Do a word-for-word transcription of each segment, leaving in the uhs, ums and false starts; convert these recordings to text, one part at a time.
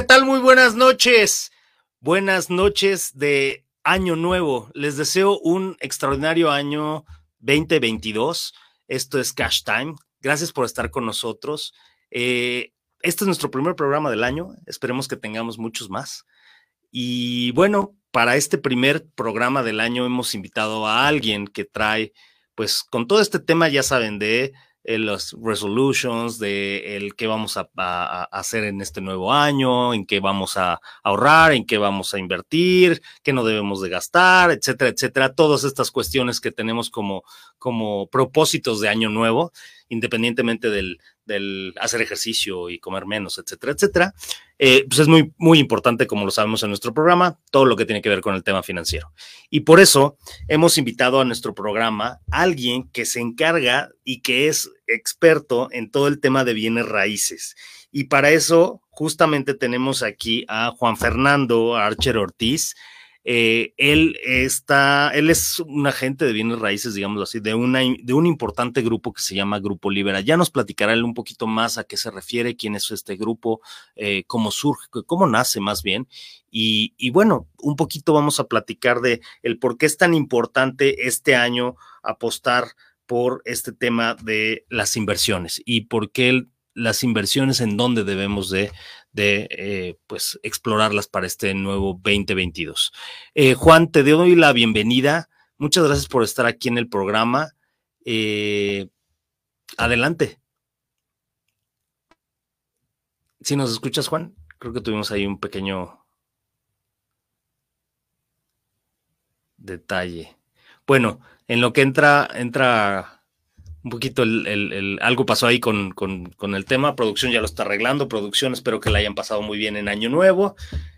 ¿qué tal? Muy buenas noches. Buenas noches de Año Nuevo. Les deseo un extraordinario año veinte veintidós. Esto es Cash Time. Gracias por estar con nosotros. Eh, este es nuestro primer programa del año. Esperemos que tengamos muchos más. Y bueno, para este primer programa del año hemos invitado a alguien que trae, pues con todo este tema, ya saben, de eh, los resolutions, de el qué vamos a, a, a hacer en este nuevo año, en qué vamos a ahorrar, en qué vamos a invertir, qué no debemos de gastar, etcétera, etcétera. Todas estas cuestiones que tenemos como, como propósitos de año nuevo, independientemente del, del hacer ejercicio y comer menos, etcétera, etcétera. Eh, pues es muy, muy importante, como lo sabemos en nuestro programa, todo lo que tiene que ver con el tema financiero. Y por eso hemos invitado a nuestro programa a alguien que se encarga y que es experto en todo el tema de bienes raíces. Y para eso justamente tenemos aquí a Juan Fernando Archer Ortiz. Eh, él está, él es un agente de bienes raíces, digámoslo así, de, una, de un importante grupo que se llama Grupo Libera. Ya nos platicará él un poquito más a qué se refiere, quién es este grupo, eh, cómo surge, cómo nace más bien. Y, y bueno, un poquito vamos a platicar de el por qué es tan importante este año apostar por este tema de las inversiones y por qué el, las inversiones en dónde debemos de de eh, pues explorarlas para este nuevo veinte veintidós. Eh, Juan, te doy la bienvenida. Muchas gracias por estar aquí en el programa. Eh, adelante. ¿Sí nos escuchas, Juan? Creo que tuvimos ahí un pequeño detalle. Bueno, en lo que entra, entra... un poquito, el, el, el, algo pasó ahí con, con, con el tema. Producción ya lo está arreglando. Producción, espero que la hayan pasado muy bien en Año Nuevo.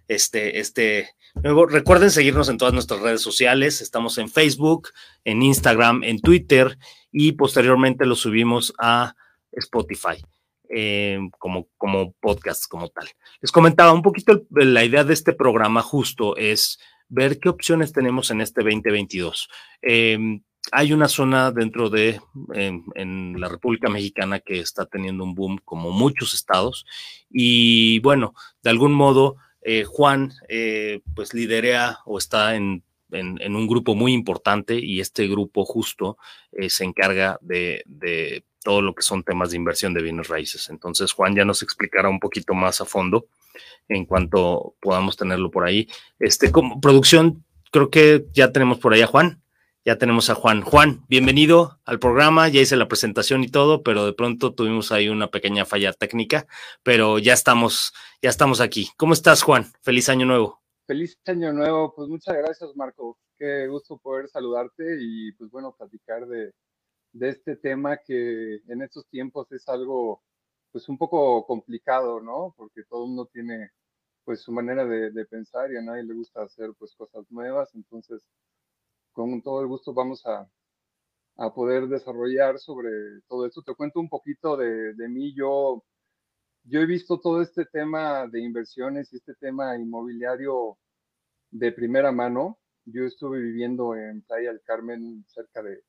Este, este nuevo. Recuerden seguirnos en todas nuestras redes sociales. Estamos en Facebook, en Instagram, en Twitter y posteriormente lo subimos a Spotify eh, como, como podcast, como tal. Les comentaba un poquito el, la idea de este programa justo es ver qué opciones tenemos en este veinte veintidós. Eh, Hay una zona dentro de, en, en la República Mexicana que está teniendo un boom como muchos estados y bueno, de algún modo eh, Juan eh, pues lidera o está en, en, en un grupo muy importante y este grupo justo eh, se encarga de, de todo lo que son temas de inversión de bienes raíces. Entonces Juan ya nos explicará un poquito más a fondo en cuanto podamos tenerlo por ahí. Este, como producción, creo que ya tenemos por ahí a Juan. Ya tenemos a Juan. Juan, bienvenido al programa. Ya hice la presentación y todo, pero de pronto tuvimos ahí una pequeña falla técnica, pero ya estamos, ya estamos aquí. ¿Cómo estás, Juan? Feliz Año Nuevo. Feliz Año Nuevo. Pues muchas gracias, Marco. Qué gusto poder saludarte y, pues bueno, platicar de, de este tema que en estos tiempos es algo, pues un poco complicado, ¿no? Porque todo el mundo tiene, pues, su manera de, de pensar y a nadie le gusta hacer, pues, cosas nuevas. Entonces, con todo el gusto vamos a, a poder desarrollar sobre todo esto. Te cuento un poquito de, de mí. Yo, yo he visto todo este tema de inversiones y este tema inmobiliario de primera mano. Yo estuve viviendo en Playa del Carmen cerca de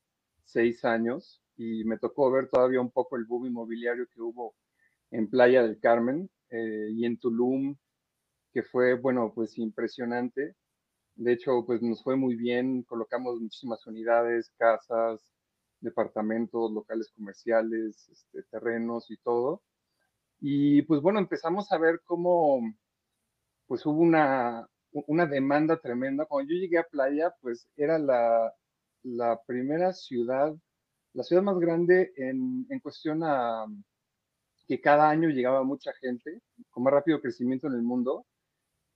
seis años y me tocó ver todavía un poco el boom inmobiliario que hubo en Playa del Carmen eh, y en Tulum, que fue, bueno, pues impresionante. De hecho, pues nos fue muy bien, colocamos muchísimas unidades, casas, departamentos, locales comerciales, este, terrenos y todo. Y pues bueno, empezamos a ver cómo pues hubo una, una demanda tremenda. Cuando yo llegué a Playa, pues era la, la primera ciudad, la ciudad más grande en, en cuestión a que cada año llegaba mucha gente, con más rápido crecimiento en el mundo.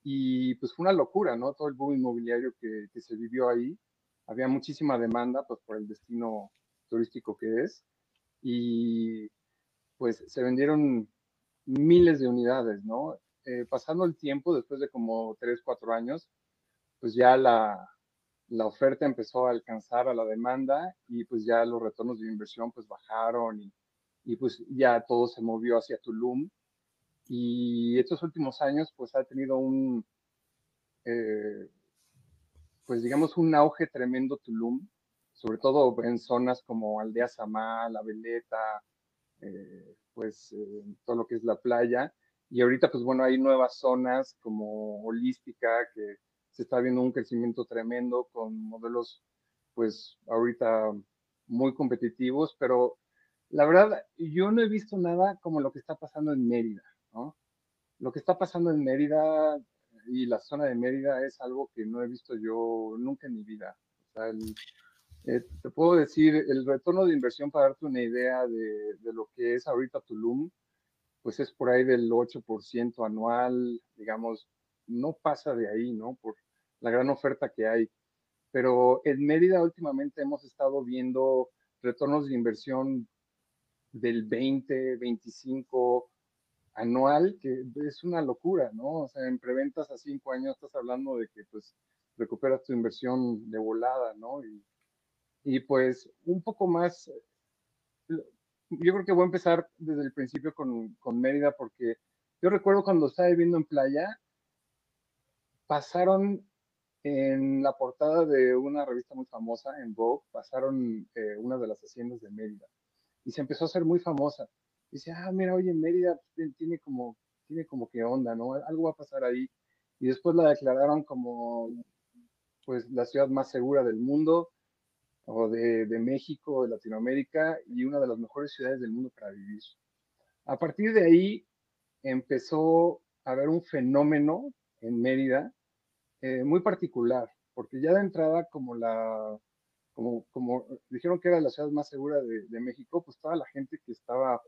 Y pues fue una locura, ¿no? Todo el boom inmobiliario que, que se vivió ahí. Había muchísima demanda, pues, por el destino turístico que es. Y pues se vendieron miles de unidades, ¿no? Eh, pasando el tiempo, después de como tres, cuatro años, pues ya la, la oferta empezó a alcanzar a la demanda y pues ya los retornos de inversión pues bajaron y, y pues ya todo se movió hacia Tulum. Y estos últimos años, pues, ha tenido un, eh, pues, digamos, un auge tremendo Tulum, sobre todo en zonas como Aldea Zamá, La Veleta, eh, pues, eh, todo lo que es la playa. Y ahorita, pues bueno, hay nuevas zonas como Holistika, que se está viendo un crecimiento tremendo con modelos, pues ahorita muy competitivos, pero la verdad, yo no he visto nada como lo que está pasando en Mérida, ¿no? Lo que está pasando en Mérida y la zona de Mérida es algo que no he visto yo nunca en mi vida. O sea, el, eh, te puedo decir, el retorno de inversión, para darte una idea de, de lo que es ahorita Tulum, pues es por ahí del ocho por ciento anual, digamos, no pasa de ahí, ¿no? Por la gran oferta que hay. Pero en Mérida últimamente hemos estado viendo retornos de inversión del veinte, veinticinco anual, que es una locura, ¿no? O sea, en preventas a cinco años estás hablando de que, pues, recuperas tu inversión de volada, ¿no? Y, y pues, un poco más, yo creo que voy a empezar desde el principio con, con Mérida, porque yo recuerdo cuando estaba viviendo en Playa, pasaron en la portada de una revista muy famosa, en Vogue, pasaron eh, una de las haciendas de Mérida, y se empezó a hacer muy famosa. Dice, ah, mira, oye, Mérida tiene como, tiene como que onda, ¿no? Algo va a pasar ahí. Y después la declararon como, pues, la ciudad más segura del mundo, o de, de México, de Latinoamérica, y una de las mejores ciudades del mundo para vivir. A partir de ahí empezó a haber un fenómeno en Mérida eh, muy particular, porque ya de entrada, como la... Como, como dijeron que era la ciudad más segura de, de México, pues toda la gente que estaba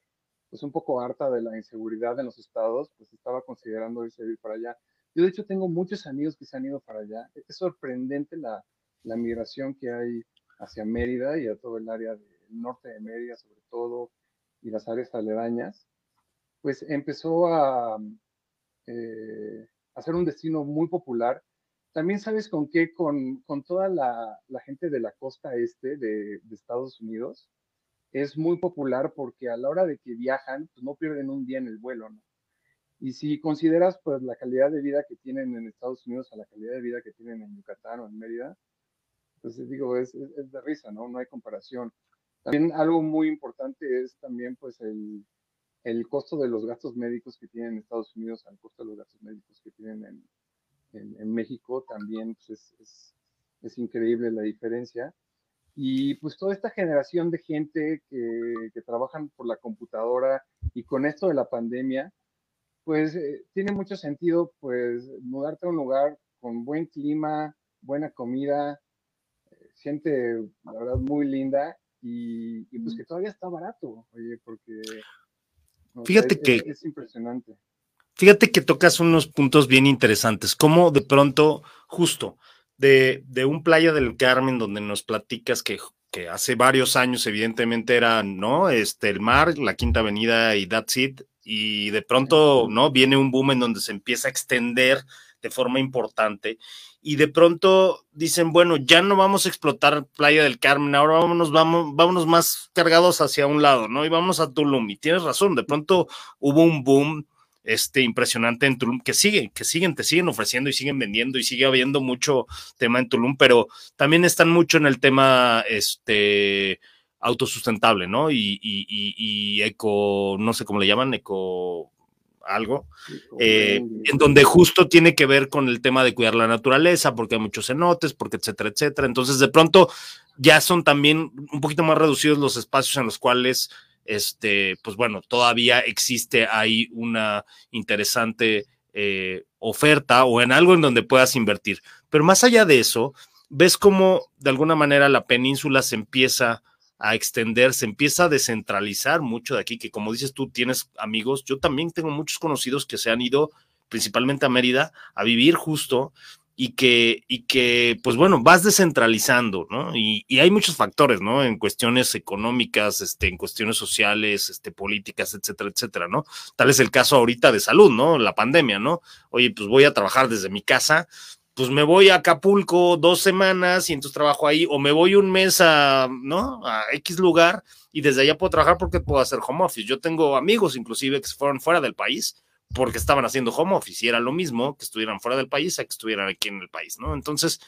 pues un poco harta de la inseguridad en los estados, pues estaba considerando irse a vivir para allá. Yo de hecho tengo muchos amigos que se han ido para allá. Es sorprendente la, la migración que hay hacia Mérida y a todo el área del norte de Mérida, sobre todo, y las áreas aledañas. Pues empezó a, eh, a ser un destino muy popular. También, ¿sabes con qué? Con, con toda la, la gente de la costa este de, de Estados Unidos. Es muy popular porque a la hora de que viajan, pues no pierden un día en el vuelo, ¿no? Y si consideras, pues, la calidad de vida que tienen en Estados Unidos a la calidad de vida que tienen en Yucatán o en Mérida, entonces digo, es, es, es de risa, ¿no? No hay comparación. También algo muy importante es también, pues, el, el costo de los gastos médicos que tienen en Estados Unidos al costo de los gastos médicos que tienen en En, en México también, pues, es, es, es increíble la diferencia. Y pues toda esta generación de gente que, que trabajan por la computadora y con esto de la pandemia, pues eh, tiene mucho sentido, pues, mudarte a un lugar con buen clima, buena comida, eh, gente, la verdad, muy linda y, y pues que todavía está barato, oye, porque o sea, fíjate es, que... es, es impresionante. Fíjate que tocas unos puntos bien interesantes, como de pronto, justo, de, de un Playa del Carmen donde nos platicas que, que hace varios años evidentemente era, ¿no? Este, el mar, la Quinta Avenida y that's it, y de pronto, ¿no? Viene un boom en donde se empieza a extender de forma importante, y de pronto dicen, bueno, ya no vamos a explotar Playa del Carmen, ahora vámonos, vamos, vámonos más cargados hacia un lado, ¿no? Y vamos a Tulum, y tienes razón, de pronto hubo un boom Este, impresionante en Tulum, que siguen, que siguen, te siguen ofreciendo y siguen vendiendo y sigue habiendo mucho tema en Tulum, pero también están mucho en el tema este, autosustentable, ¿no? Y, y, y, y eco, no sé cómo le llaman, eco algo, eh, en donde justo tiene que ver con el tema de cuidar la naturaleza, porque hay muchos cenotes, porque etcétera, etcétera. Entonces, de pronto, ya son también un poquito más reducidos los espacios en los cuales Este, pues bueno, todavía existe ahí una interesante eh, oferta o en algo en donde puedas invertir. Pero más allá de eso, ves cómo de alguna manera la península se empieza a extender, se empieza a descentralizar mucho de aquí, que como dices tú, tienes amigos. Yo también tengo muchos conocidos que se han ido principalmente a Mérida a vivir justo y que, y que pues bueno, vas descentralizando, ¿no? Y, y hay muchos factores, ¿no? En cuestiones económicas, este, en cuestiones sociales, este, políticas, etcétera, etcétera, ¿no? Tal es el caso ahorita de salud, ¿no? La pandemia, ¿no? Oye, pues voy a trabajar desde mi casa, pues me voy a Acapulco dos semanas y entonces trabajo ahí, o me voy un mes a, ¿no? A X lugar y desde allá puedo trabajar porque puedo hacer home office. Yo tengo amigos inclusive que se fueron fuera del país porque estaban haciendo home office y era lo mismo que estuvieran fuera del país a que estuvieran aquí en el país, ¿no? Entonces,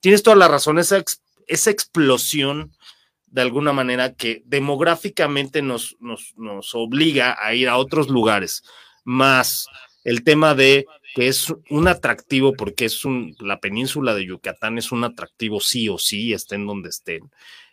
tienes toda la razón, esa, ex, esa explosión de alguna manera que demográficamente nos, nos, nos obliga a ir a otros lugares. más el tema de que es un atractivo, porque es un, la península de Yucatán es un atractivo sí o sí, estén donde estén.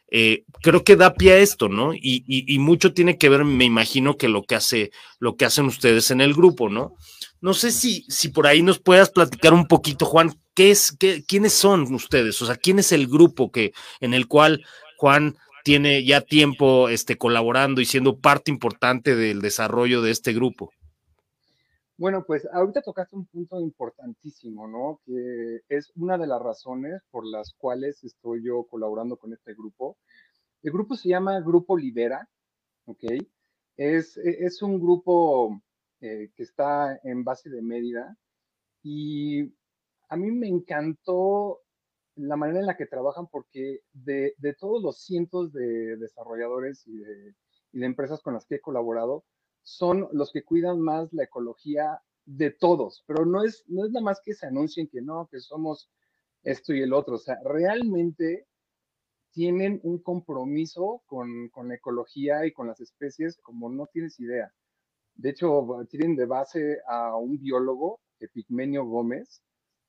Eh, creo que da pie a esto, ¿no? Y, y, y mucho tiene que ver, me imagino, que lo que hace, lo que hacen ustedes en el grupo, ¿no? No sé si, si por ahí nos puedas platicar un poquito, Juan, ¿qué es, qué, quiénes son ustedes? O sea, ¿quién es el grupo que, en el cual Juan tiene ya tiempo este, colaborando y siendo parte importante del desarrollo de este grupo? Bueno, pues ahorita tocaste un punto importantísimo, ¿no? Que es una de las razones por las cuales estoy yo colaborando con este grupo. El grupo se llama Grupo Libera, ¿ok? Es, es un grupo eh, que está en base de Mérida y a mí me encantó la manera en la que trabajan, porque de, de todos los cientos de desarrolladores y de, y de empresas con las que he colaborado, son los que cuidan más la ecología de todos, pero no es, no es nada más que se anuncien que no, que somos esto y el otro, o sea, realmente tienen un compromiso con, con la ecología y con las especies como no tienes idea. De hecho, tienen de base a un biólogo, Epigmenio Gómez,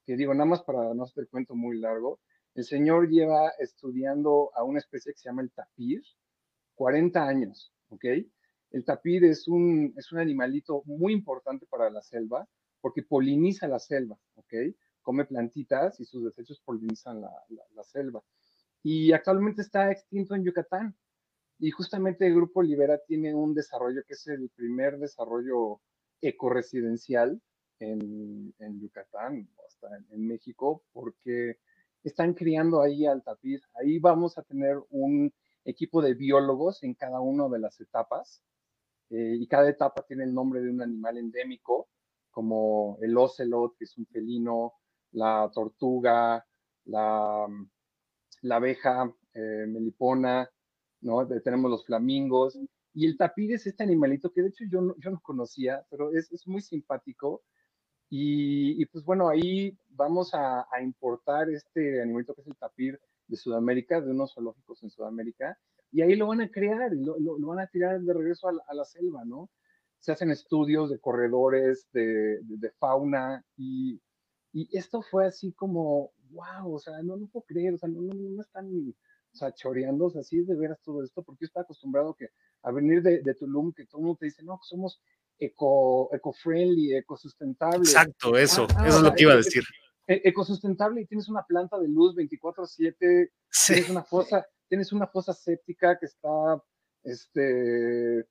que digo, nada más para no hacer el cuento muy largo, el señor lleva estudiando a una especie que se llama el tapir cuarenta años, ¿ok? El tapir es un, es un animalito muy importante para la selva porque poliniza la selva, ¿ok? Come plantitas y sus desechos polinizan la, la, la selva. Y actualmente está extinto en Yucatán. Y justamente el Grupo Libera tiene un desarrollo que es el primer desarrollo ecorresidencial en, en Yucatán, hasta en, en México, porque están criando ahí al tapir. Ahí vamos a tener un equipo de biólogos en cada una de las etapas. Eh, y cada etapa tiene el nombre de un animal endémico, como el ocelot, que es un felino, la tortuga, la, la abeja, eh, melipona, ¿no? Tenemos los flamingos, y el tapir es este animalito que de hecho yo no, yo no conocía, pero es, es muy simpático, y, y pues bueno, ahí vamos a, a importar este animalito que es el tapir de Sudamérica, de unos zoológicos en Sudamérica, y ahí lo van a crear, lo, lo, lo van a tirar de regreso a la, a la selva, ¿no? Se hacen estudios de corredores, de, de, de fauna, y, y esto fue así como, wow, o sea, no, no puedo creer, o sea, no, no, no están o sea, choreando, o sea, así es de veras todo esto, porque yo estaba acostumbrado que, a venir de, de Tulum, que todo el mundo te dice, no, somos eco, eco-friendly, ecosustentable. Exacto, eso, ah, eso ah, es lo que iba a decir. Ecosustentable y tienes una planta de luz veinticuatro siete, sí. Tienes una fosa, tienes una fosa séptica que está este, eh,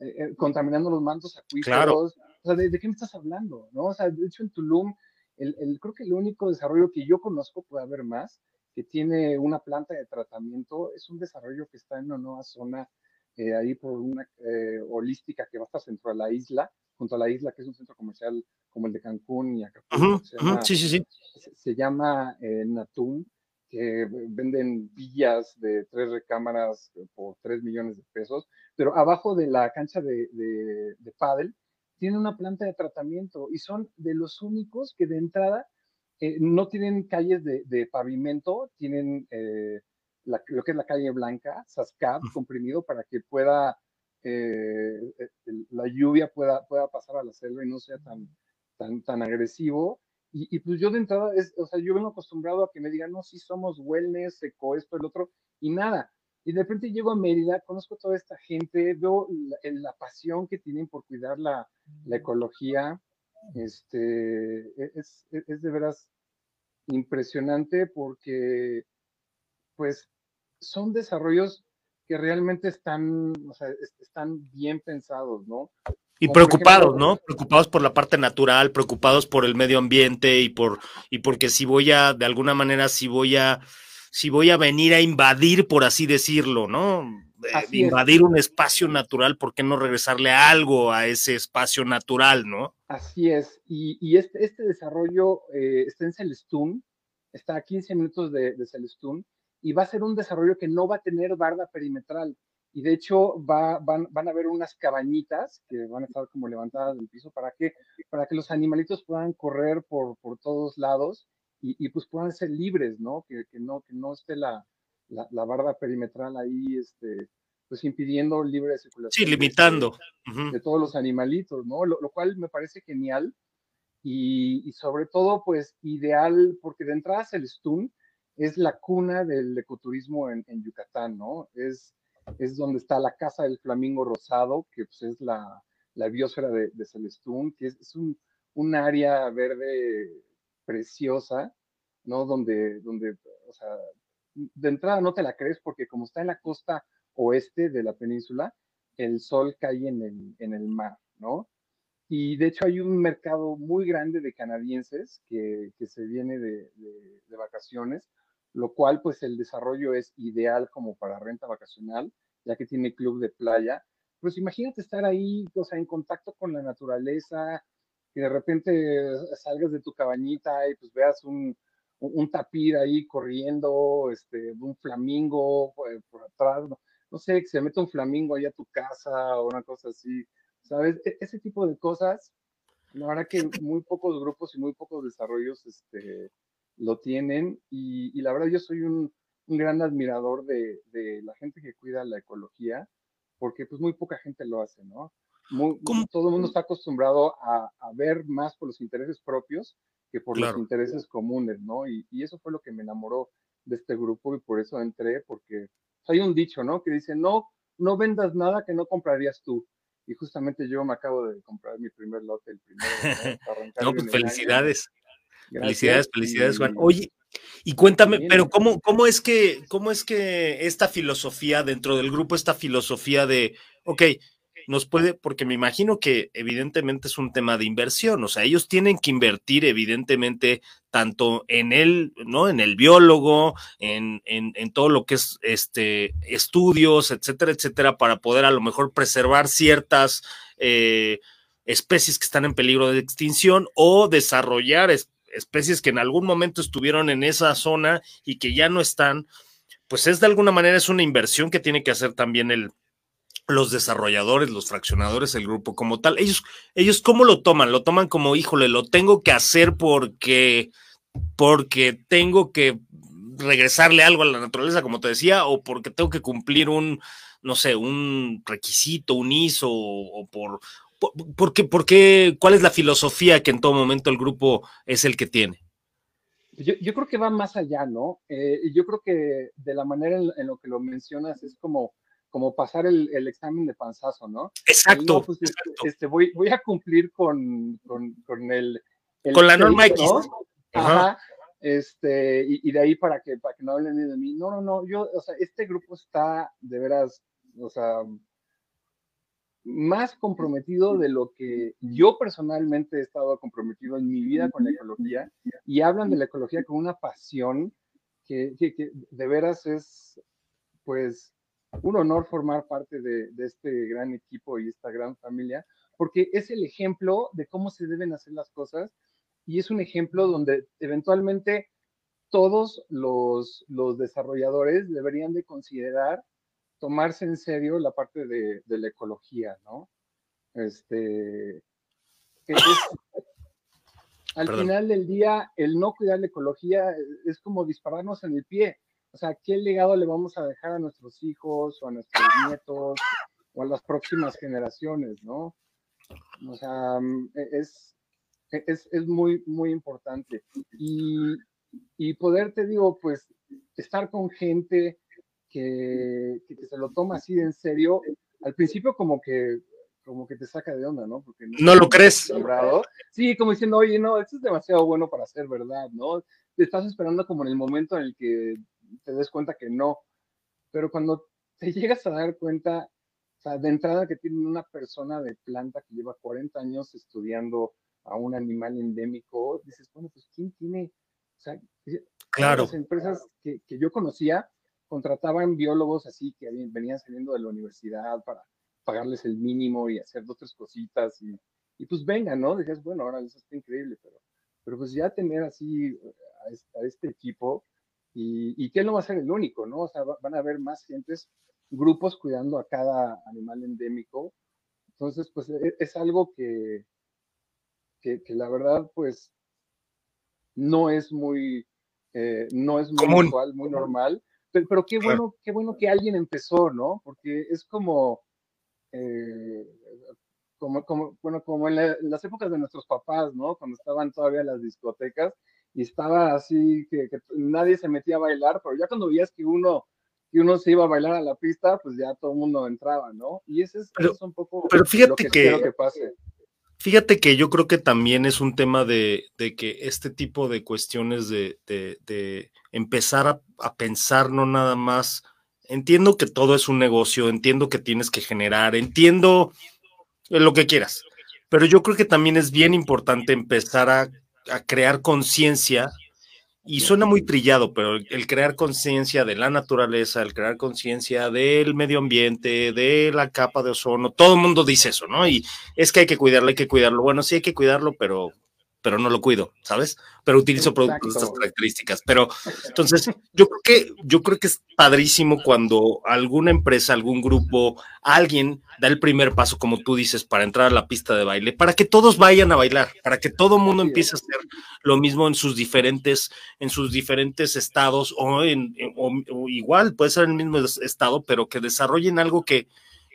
eh, contaminando los mantos acuíferos. Claro. O sea, ¿de, ¿de qué me estás hablando? ¿No? O sea, de hecho en Tulum, el, el, creo que el único desarrollo que yo conozco, puede haber más, que tiene una planta de tratamiento, es un desarrollo que está en una nueva zona, eh, ahí por una eh, holística que va hasta centro de la isla, junto a la isla, que es un centro comercial como el de Cancún y Acapulco. Uh-huh, se llama, uh-huh, sí, sí, sí. Se, se llama eh, Natum, que venden villas de tres recámaras por tres millones de pesos, pero abajo de la cancha de, de, de pádel tiene una planta de tratamiento y son de los únicos que de entrada eh, no tienen calles de, de pavimento, tienen eh, la, lo que es la calle blanca, Sascab, uh-huh, comprimido para que pueda Eh, la lluvia pueda, pueda pasar a la selva y no sea tan, tan, tan agresivo. Y, y pues yo de entrada, es, o sea, yo vengo acostumbrado a que me digan, no, sí somos wellness, eco, esto, el otro, y nada. Y de repente llego a Mérida, conozco a toda esta gente, veo la, la pasión que tienen por cuidar la, la ecología. Este, es, es, es de veras impresionante porque, pues, son desarrollos que realmente están, o sea, están bien pensados, ¿no? Y como preocupados, ejemplo, ¿no? Preocupados por la parte natural, preocupados por el medio ambiente y por y porque si voy a, de alguna manera, si voy a, si voy a venir a invadir, por así decirlo, ¿no? Así eh, invadir es. Un espacio natural, ¿por qué no regresarle algo a ese espacio natural, ¿no? Así es. Y, y este, este desarrollo eh, está en Celestún, está a quince minutos de, de Celestún, y va a ser un desarrollo que no va a tener barda perimetral, y de hecho va, van, van a haber unas cabañitas que van a estar como levantadas del piso para que, para que los animalitos puedan correr por, por todos lados y, y pues puedan ser libres, ¿no? Que, que, no, que no esté la, la, la barda perimetral ahí este, pues impidiendo libre circulación. Sí, limitando. De, uh-huh. de todos los animalitos, ¿no? Lo, lo cual me parece genial y, y sobre todo, pues, ideal, porque de entrada Celestún es la cuna del ecoturismo en, en Yucatán, ¿no? Es, es donde está la Casa del Flamingo Rosado, que pues es la, la biosfera de, de Celestún, que es, es un, un área verde preciosa, ¿no? Donde, donde, o sea, de entrada no te la crees porque como está en la costa oeste de la península, el sol cae en el, en el mar, ¿no? Y de hecho hay un mercado muy grande de canadienses que, que se viene de, de, de vacaciones, lo cual pues el desarrollo es ideal como para renta vacacional, ya que tiene club de playa. Pues imagínate estar ahí, o sea, en contacto con la naturaleza, que de repente salgas de tu cabañita y pues veas un, un tapir ahí corriendo, este, un flamingo por, por atrás, no, no sé, que se meta un flamingo ahí a tu casa o una cosa así, ¿sabes? E- ese tipo de cosas, la verdad que muy pocos grupos y muy pocos desarrollos, este, lo tienen, y, y la verdad yo soy un, un gran admirador de, de la gente que cuida la ecología, porque pues muy poca gente lo hace, ¿no? Muy, todo el mundo está acostumbrado a, a ver más por los intereses propios que por claro. los intereses comunes, ¿no? Y, y eso fue lo que me enamoró de este grupo y por eso entré, porque hay un dicho, ¿no? Que dice, no, no vendas nada que no comprarías tú. Y justamente yo me acabo de comprar mi primer lote, el primero. No, no pues felicidades. Felicidades, felicidades, Juan. Oye, y cuéntame, bien, pero ¿cómo, cómo, es que, ¿cómo es que esta filosofía dentro del grupo, esta filosofía de, ok, nos puede, porque me imagino que evidentemente es un tema de inversión, o sea, ellos tienen que invertir evidentemente tanto en el, ¿no? En el biólogo, en, en, en todo lo que es este estudios, etcétera, etcétera, para poder a lo mejor preservar ciertas eh, especies que están en peligro de extinción o desarrollar es, especies que en algún momento estuvieron en esa zona y que ya no están, pues es de alguna manera es una inversión que tiene que hacer también el los desarrolladores, los fraccionadores, el grupo como tal. Ellos, ellos ¿cómo lo toman? Lo toman como, híjole, lo tengo que hacer porque, porque tengo que regresarle algo a la naturaleza, como te decía, o porque tengo que cumplir un, no sé, un requisito, un I S O, o por, por, porque, porque, ¿cuál es la filosofía que en todo momento el grupo es el que tiene? Yo, yo creo que va más allá, ¿no? Eh, yo creo que de la manera en, en lo que lo mencionas es como como pasar el, el examen de panzazo, ¿no? Exacto. No, pues, exacto. Este, este, voy, voy a cumplir con, con, con el, el... Con la norma X. ¿No? Ajá. Ajá. Este, y, y de ahí para que, para que no hablen de mí. No, no, no. Yo, o sea, este grupo está de veras, o sea, más comprometido de lo que yo personalmente he estado comprometido en mi vida con la ecología. Y hablan de la ecología con una pasión que, que, que de veras es, pues... un honor formar parte de, de este gran equipo y esta gran familia, porque es el ejemplo de cómo se deben hacer las cosas y es un ejemplo donde eventualmente todos los, los desarrolladores deberían de considerar tomarse en serio la parte de, de la ecología, ¿no? Este, es, al Perdón. final del día, el no cuidar la ecología es como dispararnos en el pie. O sea, ¿qué legado le vamos a dejar a nuestros hijos o a nuestros nietos o a las próximas generaciones, no? O sea, es, es, es muy, muy importante. Y, y poder, te digo, pues, estar con gente que, que se lo toma así de en serio, al principio como que, como que te saca de onda, ¿no? Porque no, no lo crees. Sí, como diciendo, oye, no, esto es demasiado bueno para ser verdad, ¿no? Te estás esperando como en el momento en el que te des cuenta que no, pero cuando te llegas a dar cuenta, o sea, de entrada que tienen una persona de planta que lleva cuarenta años estudiando a un animal endémico, dices, bueno, pues ¿quién tiene? O sea, claro. Las empresas que, que yo conocía contrataban biólogos así que venían saliendo de la universidad para pagarles el mínimo y hacer dos, tres cositas y, y pues vengan, ¿no? Dices, bueno, ahora eso está increíble, pero, pero pues ya tener así a, a este equipo. Y, y que él no va a ser el único, ¿no? O sea, va, van a haber más gentes, grupos cuidando a cada animal endémico. Entonces, pues, es, es algo que, que, que la verdad, pues, no es muy, eh, no es muy usual, muy normal. pero qué bueno, qué bueno que alguien empezó, ¿no? Porque es como, eh, como, como, bueno, como en, la, en las épocas de nuestros papás, ¿no? Cuando estaban todavía en las discotecas y estaba así, que, que nadie se metía a bailar, pero ya cuando veías que uno, que uno se iba a bailar a la pista, pues ya todo el mundo entraba, ¿no? Y ese es, pero, eso es un poco pero fíjate lo que, que espero que pase. Fíjate que yo creo que también es un tema de, de que este tipo de cuestiones de, de, de empezar a, a pensar no nada más. Entiendo que todo es un negocio, entiendo que tienes que generar, entiendo lo que quieras, pero yo creo que también es bien importante empezar a, a crear conciencia, y suena muy trillado, pero el crear conciencia de la naturaleza, el crear conciencia del medio ambiente, de la capa de ozono, todo el mundo dice eso, ¿no? Y es que hay que cuidarlo, hay que cuidarlo. Bueno, sí hay que cuidarlo, pero, pero no lo cuido, ¿sabes? Pero utilizo productos de estas características. Pero entonces yo creo que, yo creo que es padrísimo cuando alguna empresa, algún grupo, alguien da el primer paso, como tú dices, para entrar a la pista de baile, para que todos vayan a bailar, para que todo el mundo empiece a hacer lo mismo en sus diferentes, en sus diferentes estados, o, en, o, o igual puede ser el mismo estado, pero que desarrollen algo que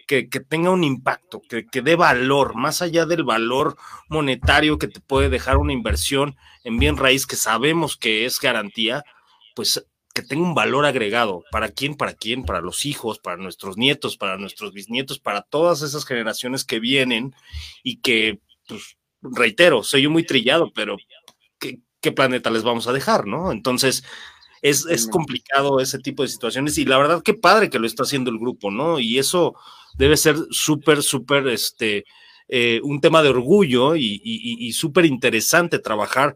Que, que tenga un impacto, que, que dé valor, más allá del valor monetario que te puede dejar una inversión en bien raíz, que sabemos que es garantía, pues que tenga un valor agregado. ¿Para quién? ¿Para quién? Para los hijos, para nuestros nietos, para nuestros bisnietos, para todas esas generaciones que vienen y que, pues, reitero, soy yo muy trillado, pero ¿qué, qué planeta les vamos a dejar, no? Entonces... Es, es complicado ese tipo de situaciones, y la verdad qué padre que lo está haciendo el grupo, ¿no? Y eso debe ser súper, súper, este, eh, un tema de orgullo y, y, y súper interesante trabajar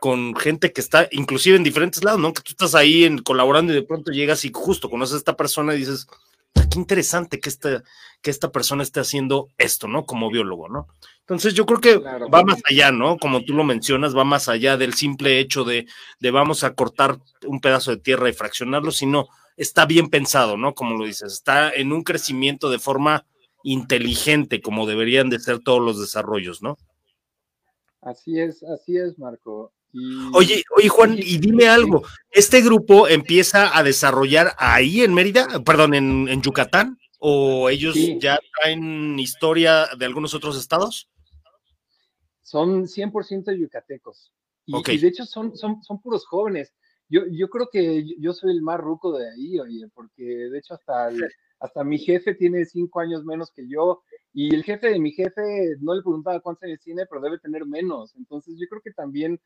con gente que está inclusive en diferentes lados, ¿no? Que tú estás ahí en, colaborando y de pronto llegas y justo conoces a esta persona y dices, qué interesante que esta, que esta persona esté haciendo esto, ¿no? Como biólogo, ¿no? Entonces yo creo que claro, va más allá, ¿no? Como tú lo mencionas, va más allá del simple hecho de, de vamos a cortar un pedazo de tierra y fraccionarlo, sino está bien pensado, ¿no? Como lo dices, está en un crecimiento de forma inteligente, como deberían de ser todos los desarrollos, ¿no? Así es, así es, Marco. Y... Oye, oye, Juan, y dime algo, ¿este grupo empieza a desarrollar ahí en Mérida, perdón, en, en Yucatán, o ellos sí. ya traen historia de algunos otros estados? Son cien por ciento yucatecos, y, okay. y de hecho son, son, son puros jóvenes. Yo, yo creo que yo soy el más ruco de ahí, oye, porque de hecho hasta, el, hasta mi jefe tiene cinco años menos que yo, y el jefe de mi jefe, no le preguntaba cuántos años tiene, pero debe tener menos, entonces yo creo que también...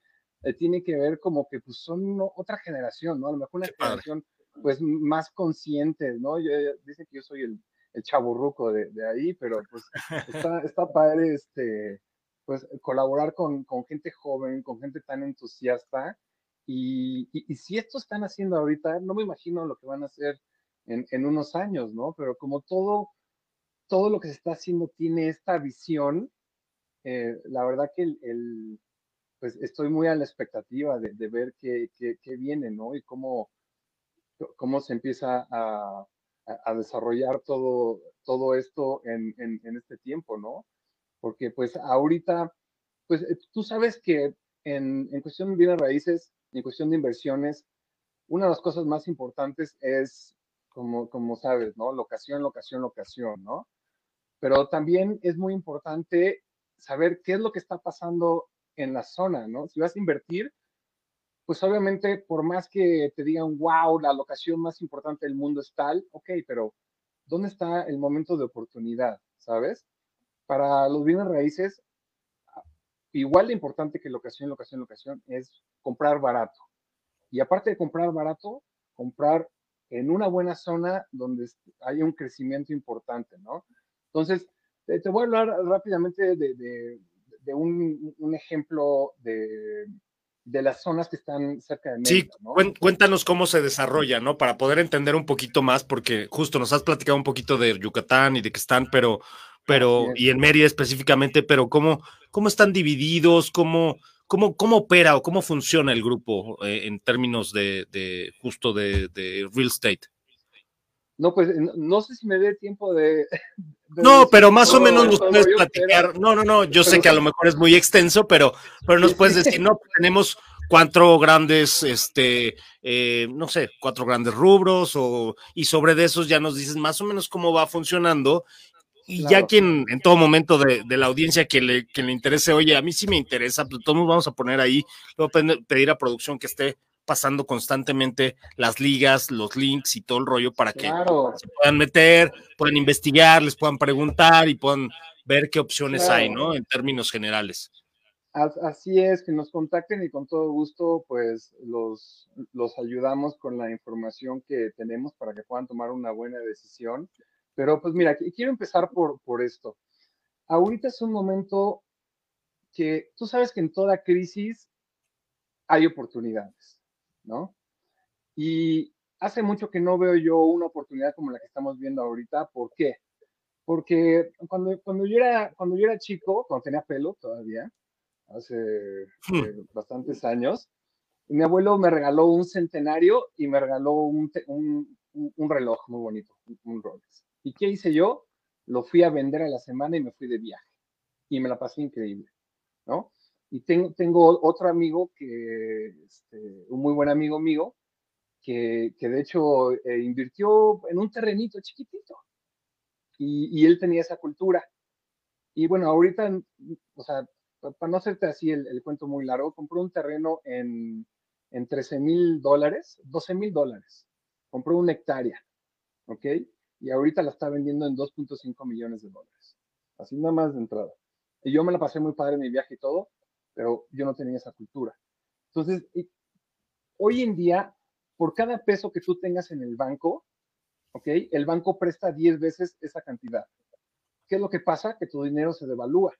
tiene que ver como que pues son uno, otra generación, ¿no? A lo mejor una generación pues más consciente, ¿no? Yo, dicen que yo soy el, el chaburruco de, de ahí, pero pues está, está padre este, pues colaborar con, con gente joven, con gente tan entusiasta, y, y, y si esto están haciendo ahorita, no me imagino lo que van a hacer en, en unos años, ¿no? Pero como todo, todo lo que se está haciendo tiene esta visión, eh, la verdad que el... el pues estoy muy a la expectativa de, de ver qué, qué, qué viene, ¿no? Y cómo, cómo se empieza a, a desarrollar todo, todo esto en, en, en este tiempo, ¿no? Porque pues ahorita, pues tú sabes que en, en cuestión de bienes raíces, en cuestión de inversiones, una de las cosas más importantes es, como, como sabes, ¿no? Locación, locación, locación, ¿no? Pero también es muy importante saber qué es lo que está pasando en la zona, ¿no? Si vas a invertir, pues obviamente, por más que te digan, wow, la locación más importante del mundo es tal, ok, pero ¿dónde está el momento de oportunidad? ¿Sabes? Para los bienes raíces, igual de importante que locación, locación, locación, es comprar barato. Y aparte de comprar barato, comprar en una buena zona donde haya un crecimiento importante, ¿no? Entonces, te, te voy a hablar rápidamente de... de de un, un ejemplo de, de las zonas que están cerca de Mérida, sí, ¿no? Cuéntanos cómo se desarrolla, ¿no? Para poder entender un poquito más, porque justo nos has platicado un poquito de Yucatán y de que están, pero, pero y en Mérida específicamente, pero cómo, cómo están divididos, cómo, cómo, cómo opera o cómo funciona el grupo eh, en términos de, de justo de, de real estate. No, pues, no sé si me dé tiempo de... de no, pero más o menos nos puedes platicar. No, no, no, yo sé que a lo mejor es muy extenso, pero, pero nos puedes decir, no, tenemos cuatro grandes, este, eh, no sé, cuatro grandes rubros, o, y sobre de esos ya nos dices más o menos cómo va funcionando. Y claro, ya quien en todo momento de, de la audiencia que le, que le interese, oye, a mí sí me interesa, pues todos vamos a poner ahí, luego pedir a producción que esté pasando constantemente las ligas, los links y todo el rollo para que claro, se puedan meter, puedan investigar, les puedan preguntar y puedan ver qué opciones claro, hay, ¿no? En términos generales. Así es, que nos contacten y con todo gusto, pues, los, los ayudamos con la información que tenemos para que puedan tomar una buena decisión. Pero, pues, mira, quiero empezar por, por esto. Ahorita es un momento que tú sabes que en toda crisis hay oportunidades, ¿no? Y hace mucho que no veo yo una oportunidad como la que estamos viendo ahorita. ¿Por qué? Porque cuando, cuando, yo, era, cuando yo era chico, cuando tenía pelo todavía, hace hmm. eh, bastantes años, mi abuelo me regaló un centenario y me regaló un, te, un, un, un reloj muy bonito, un, un Rolex. ¿Y qué hice yo? Lo fui a vender a la semana y me fui de viaje. Y me la pasé increíble, ¿no? Y tengo, tengo otro amigo, que, este, un muy buen amigo mío, que, que de hecho eh, invirtió en un terrenito chiquitito. Y, y él tenía esa cultura. Y bueno, ahorita, o sea, para no hacerte así el, el cuento muy largo, compró un terreno en, en trece mil dólares, doce mil dólares. Compró una hectárea, ¿ok? Y ahorita la está vendiendo en dos punto cinco millones de dólares. Así nada más de entrada. Y yo me la pasé muy padre en mi viaje y todo, pero yo no tenía esa cultura. Entonces, y, hoy en día, por cada peso que tú tengas en el banco, ¿ok? El banco presta diez veces esa cantidad. ¿Qué es lo que pasa? Que tu dinero se devalúa.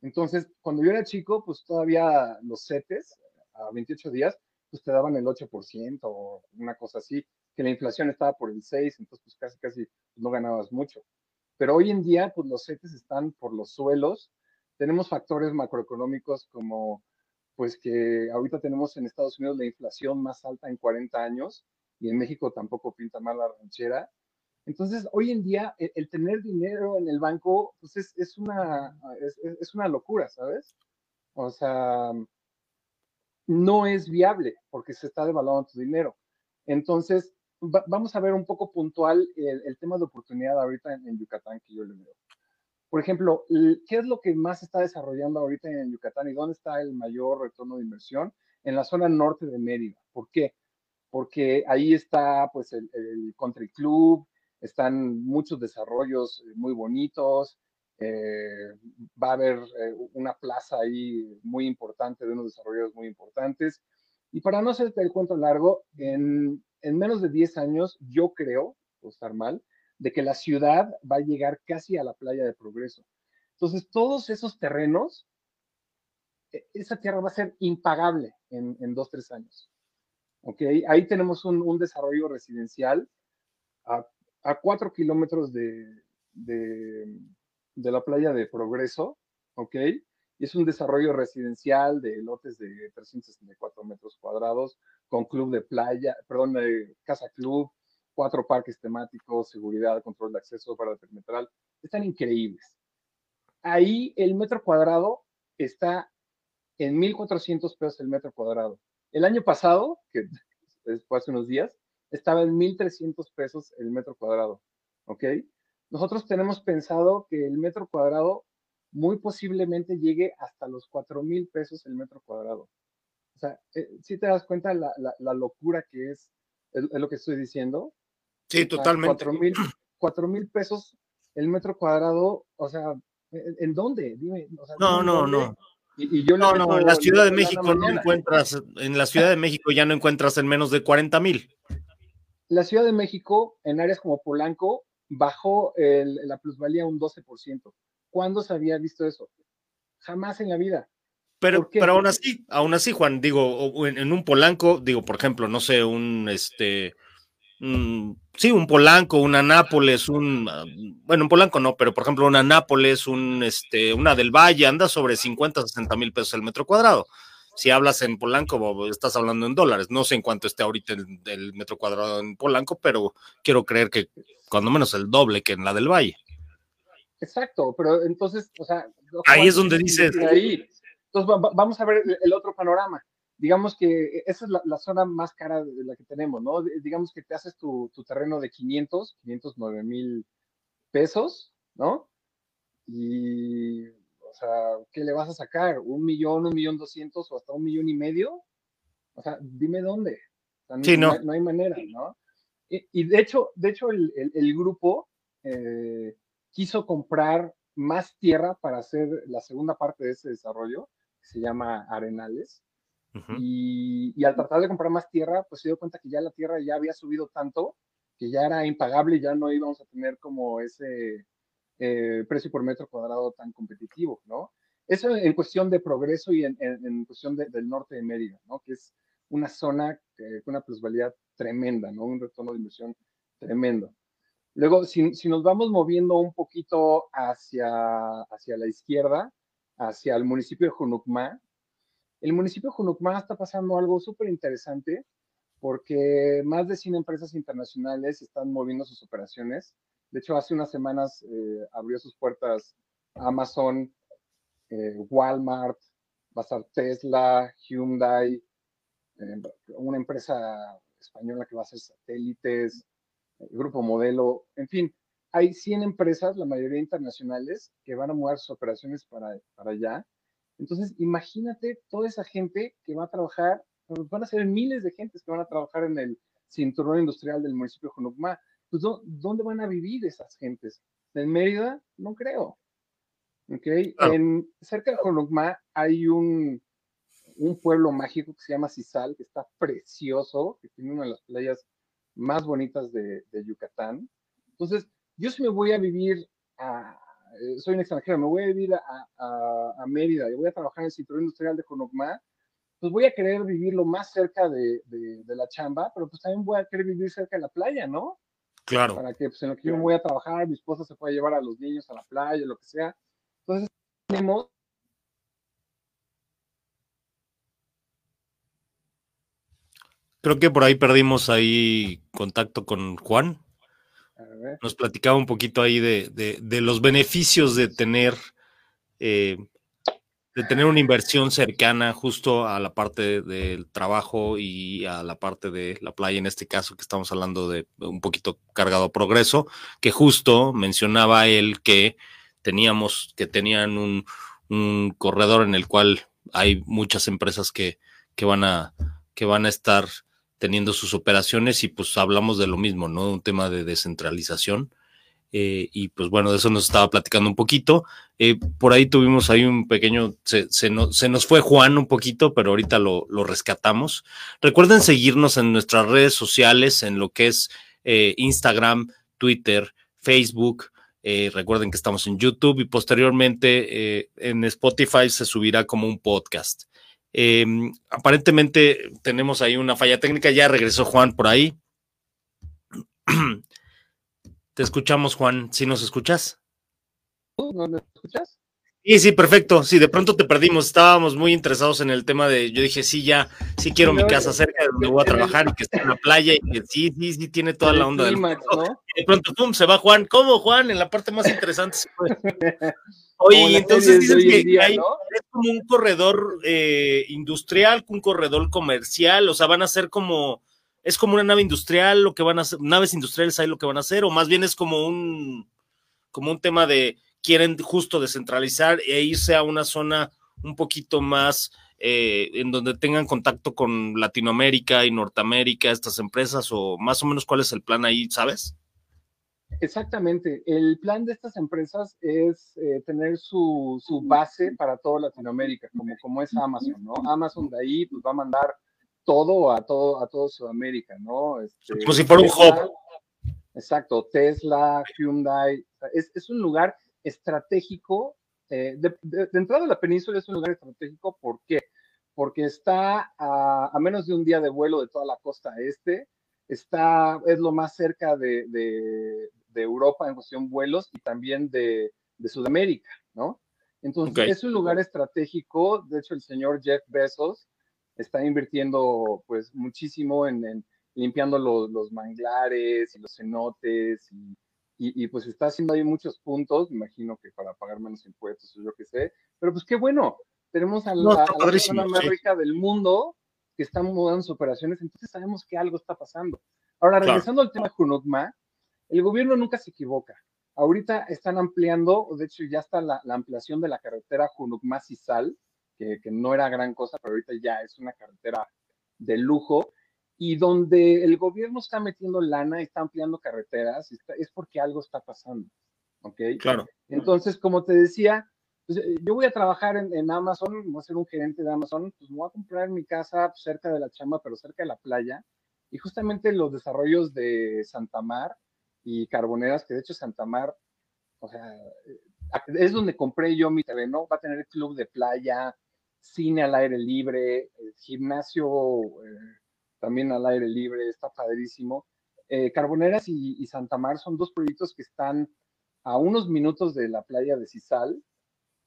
Entonces, cuando yo era chico, pues todavía los CETES, a veintiocho días, pues te daban el ocho por ciento o una cosa así, que la inflación estaba por el seis por ciento, entonces pues casi, casi no ganabas mucho. Pero hoy en día, pues los CETES están por los suelos. Tenemos factores macroeconómicos como, pues que ahorita tenemos en Estados Unidos la inflación más alta en cuarenta años y en México tampoco pinta mal la ranchera. Entonces, hoy en día, el, el tener dinero en el banco, pues es, es, una, es, es una locura, ¿sabes? O sea, no es viable porque se está devaluando tu dinero. Entonces, va, vamos a ver un poco puntual el, el tema de oportunidad ahorita en, en Yucatán que yo le veo. Por ejemplo, ¿qué es lo que más se está desarrollando ahorita en Yucatán y dónde está el mayor retorno de inversión? En la zona norte de Mérida. ¿Por qué? Porque ahí está, pues, el, el country club, están muchos desarrollos muy bonitos, eh, va a haber eh, una plaza ahí muy importante, de unos desarrollos muy importantes. Y para no hacerte el cuento largo, en, en menos de diez años, yo creo, por estar mal, de que la ciudad va a llegar casi a la playa de Progreso. Entonces, todos esos terrenos, esa tierra va a ser impagable en, en dos, tres años. ¿Okay? Ahí tenemos un, un desarrollo residencial a a cuatro kilómetros de, de, de la playa de Progreso, ¿ok? Y es un desarrollo residencial de lotes de trescientos sesenta y cuatro metros cuadrados, con club de playa, perdón, eh, casa club, cuatro parques temáticos, seguridad, control de acceso, para el perimetral. Están increíbles. Ahí el metro cuadrado está en mil cuatrocientos pesos el metro cuadrado. El año pasado, que fue hace unos días, estaba en mil trescientos pesos el metro cuadrado, ¿ok? Nosotros tenemos pensado que el metro cuadrado muy posiblemente llegue hasta los cuatro mil pesos el metro cuadrado. O sea, eh, ¿sí te das cuenta la, la, la locura que es, es, es lo que estoy diciendo? Sí, totalmente. cuatro mil pesos el metro cuadrado, o sea, ¿en, en dónde? Dime. O sea, no, no, dónde? no. Y, y yo no, no, en la Ciudad de México no mañana. encuentras, en la Ciudad de México ya no encuentras en menos de cuarenta mil. La Ciudad de México, en áreas como Polanco, bajó el, la plusvalía un doce por ciento. ¿Cuándo se había visto eso? Jamás en la vida. Pero, pero aún así, aún así, Juan, digo, en, en un Polanco, digo, por ejemplo, no sé, un, este, un, sí, un Polanco, una Nápoles, un, bueno, un Polanco no, pero por ejemplo, una Nápoles, un, este, una del Valle, anda sobre cincuenta, sesenta mil pesos el metro cuadrado. Si hablas en Polanco, estás hablando en dólares. No sé en cuánto esté ahorita el, el metro cuadrado en Polanco, pero quiero creer que cuando menos el doble que en la del Valle. Exacto, pero entonces, o sea... Ahí es donde dices... Ahí. Entonces va, va, vamos a ver el otro panorama. digamos que esa es la, la zona más cara de la que tenemos, ¿no? Digamos que te haces tu, tu terreno de quinientos, quinientos nueve mil pesos, ¿no? Y, o sea, ¿qué le vas a sacar? ¿Un millón, un millón doscientos o hasta un millón y medio? O sea, dime dónde. Sí, no. No, no hay manera, ¿no? Y, y de hecho, de hecho el, el, el grupo eh, quiso comprar más tierra para hacer la segunda parte de ese desarrollo, que se llama Arenales. Uh-huh. y, y al tratar de comprar más tierra, pues se dio cuenta que ya la tierra ya había subido tanto que ya era impagable y ya no íbamos a tener como ese eh, precio por metro cuadrado tan competitivo, ¿no? Eso en cuestión de Progreso y en, en, en cuestión de, del norte de Mérida, ¿no? Que es una zona con una plusvalía tremenda, ¿no? Un retorno de inversión tremendo. Luego, si, si nos vamos moviendo un poquito hacia, hacia la izquierda, hacia el municipio de Hunucmá, el municipio de Hunucmá está pasando algo súper interesante porque más de cien empresas internacionales están moviendo sus operaciones. De hecho, hace unas semanas eh, abrió sus puertas Amazon, eh, Walmart, va a estar Tesla, Hyundai, eh, una empresa española que va a hacer satélites, el Grupo Modelo, en fin. Hay cien empresas, la mayoría internacionales, que van a mover sus operaciones para, para allá. Entonces, imagínate toda esa gente que va a trabajar, van a ser miles de gentes que van a trabajar en el cinturón industrial del municipio de Hunucmá. Pues, ¿dónde van a vivir esas gentes? ¿En Mérida? No creo. ¿Okay? Oh. En, cerca de Hunucmá hay un, un pueblo mágico que se llama Sisal, que está precioso, que tiene una de las playas más bonitas de, de Yucatán. Entonces, yo si me voy a vivir a... soy un extranjero, me voy a vivir a, a, a Mérida y voy a trabajar en el cinturón industrial de Hunucmá, pues voy a querer vivir lo más cerca de, de, de la chamba, pero pues también voy a querer vivir cerca de la playa, ¿no? Claro. Para que, pues, en lo que yo me voy a trabajar, mi esposa se pueda llevar a los niños a la playa, lo que sea. Entonces, tenemos... Creo que por ahí perdimos ahí contacto con Juan. Nos platicaba un poquito ahí de, de, de los beneficios de tener eh, de tener una inversión cercana justo a la parte del trabajo y a la parte de la playa, en este caso que estamos hablando de un poquito cargado a Progreso, que justo mencionaba él que teníamos, que tenían un, un corredor en el cual hay muchas empresas que, que van a que van a estar teniendo sus operaciones y pues hablamos de lo mismo, ¿no? Un tema de descentralización eh, y pues bueno, de eso nos estaba platicando un poquito. Eh, por ahí tuvimos ahí un pequeño, se, se, no, se nos fue Juan un poquito, pero ahorita lo, lo rescatamos. Recuerden seguirnos en nuestras redes sociales, en lo que es eh, Instagram, Twitter, Facebook. Eh, recuerden que estamos en YouTube y posteriormente eh, en Spotify se subirá como un podcast. Eh, aparentemente tenemos ahí una falla técnica, ya regresó Juan por ahí. Te escuchamos, Juan, ¿sí nos escuchas? ¿No nos escuchas? Sí, sí, perfecto, sí, de pronto te perdimos, estábamos muy interesados en el tema de, yo dije, sí, ya, sí quiero mi casa cerca de donde voy a trabajar y que esté en la playa y que sí, sí, sí, tiene toda la onda del mundo. Y de pronto, pum, se va Juan, ¿cómo Juan? En la parte más interesante se fue. Oye, entonces dices que día, hay, ¿no? Es como un corredor eh, industrial, un corredor comercial, o sea, van a ser como, es como una nave industrial, lo que van a hacer, naves industriales hay lo que van a hacer, o más bien es como un, como un tema de, quieren justo descentralizar e irse a una zona un poquito más, eh, en donde tengan contacto con Latinoamérica y Norteamérica, estas empresas, o más o menos cuál es el plan ahí, ¿sabes? Exactamente. El plan de estas empresas es eh, tener su, su base para toda Latinoamérica, como, como es Amazon, ¿no? Amazon de ahí pues va a mandar todo a todo a todo Sudamérica, ¿no? Este, como si fuera un hub. Exacto. Tesla, Hyundai. Es, es un lugar estratégico. Eh, de, de, de entrada a la península es un lugar estratégico. ¿Por qué? Porque está a, a menos de un día de vuelo de toda la costa este. Está, es lo más cerca de, de, de Europa en cuestión vuelos y también de, de Sudamérica, ¿no? Entonces, okay. Es un lugar estratégico. De hecho, el señor Jeff Bezos está invirtiendo, pues, muchísimo en, en limpiando los, los manglares y los cenotes y, y, y, pues, está haciendo ahí muchos puntos, me imagino que para pagar menos impuestos o yo qué sé. Pero, pues, qué bueno. Tenemos a la, no, a la persona más rica del mundo que están mudando sus operaciones, entonces sabemos que algo está pasando. Ahora, regresando claro. al tema Hunucmá, el gobierno nunca se equivoca. Ahorita están ampliando, de hecho ya está la, la ampliación de la carretera Hunucmá Sisal, que, que no era gran cosa, pero ahorita ya es una carretera de lujo, y donde el gobierno está metiendo lana, está ampliando carreteras, está, es porque algo está pasando, ¿ok? Claro. Entonces, como te decía, pues, yo voy a trabajar en, en Amazon, voy a ser un gerente de Amazon, pues voy a comprar mi casa cerca de la chamba, pero cerca de la playa, y justamente los desarrollos de Santa Mar y Carboneras, que de hecho Santa Mar, o sea, es donde compré yo mi terreno, va a tener club de playa, cine al aire libre, gimnasio eh, también al aire libre, está padrísimo. Eh, Carboneras y, y Santa Mar son dos proyectos que están a unos minutos de la playa de Sisal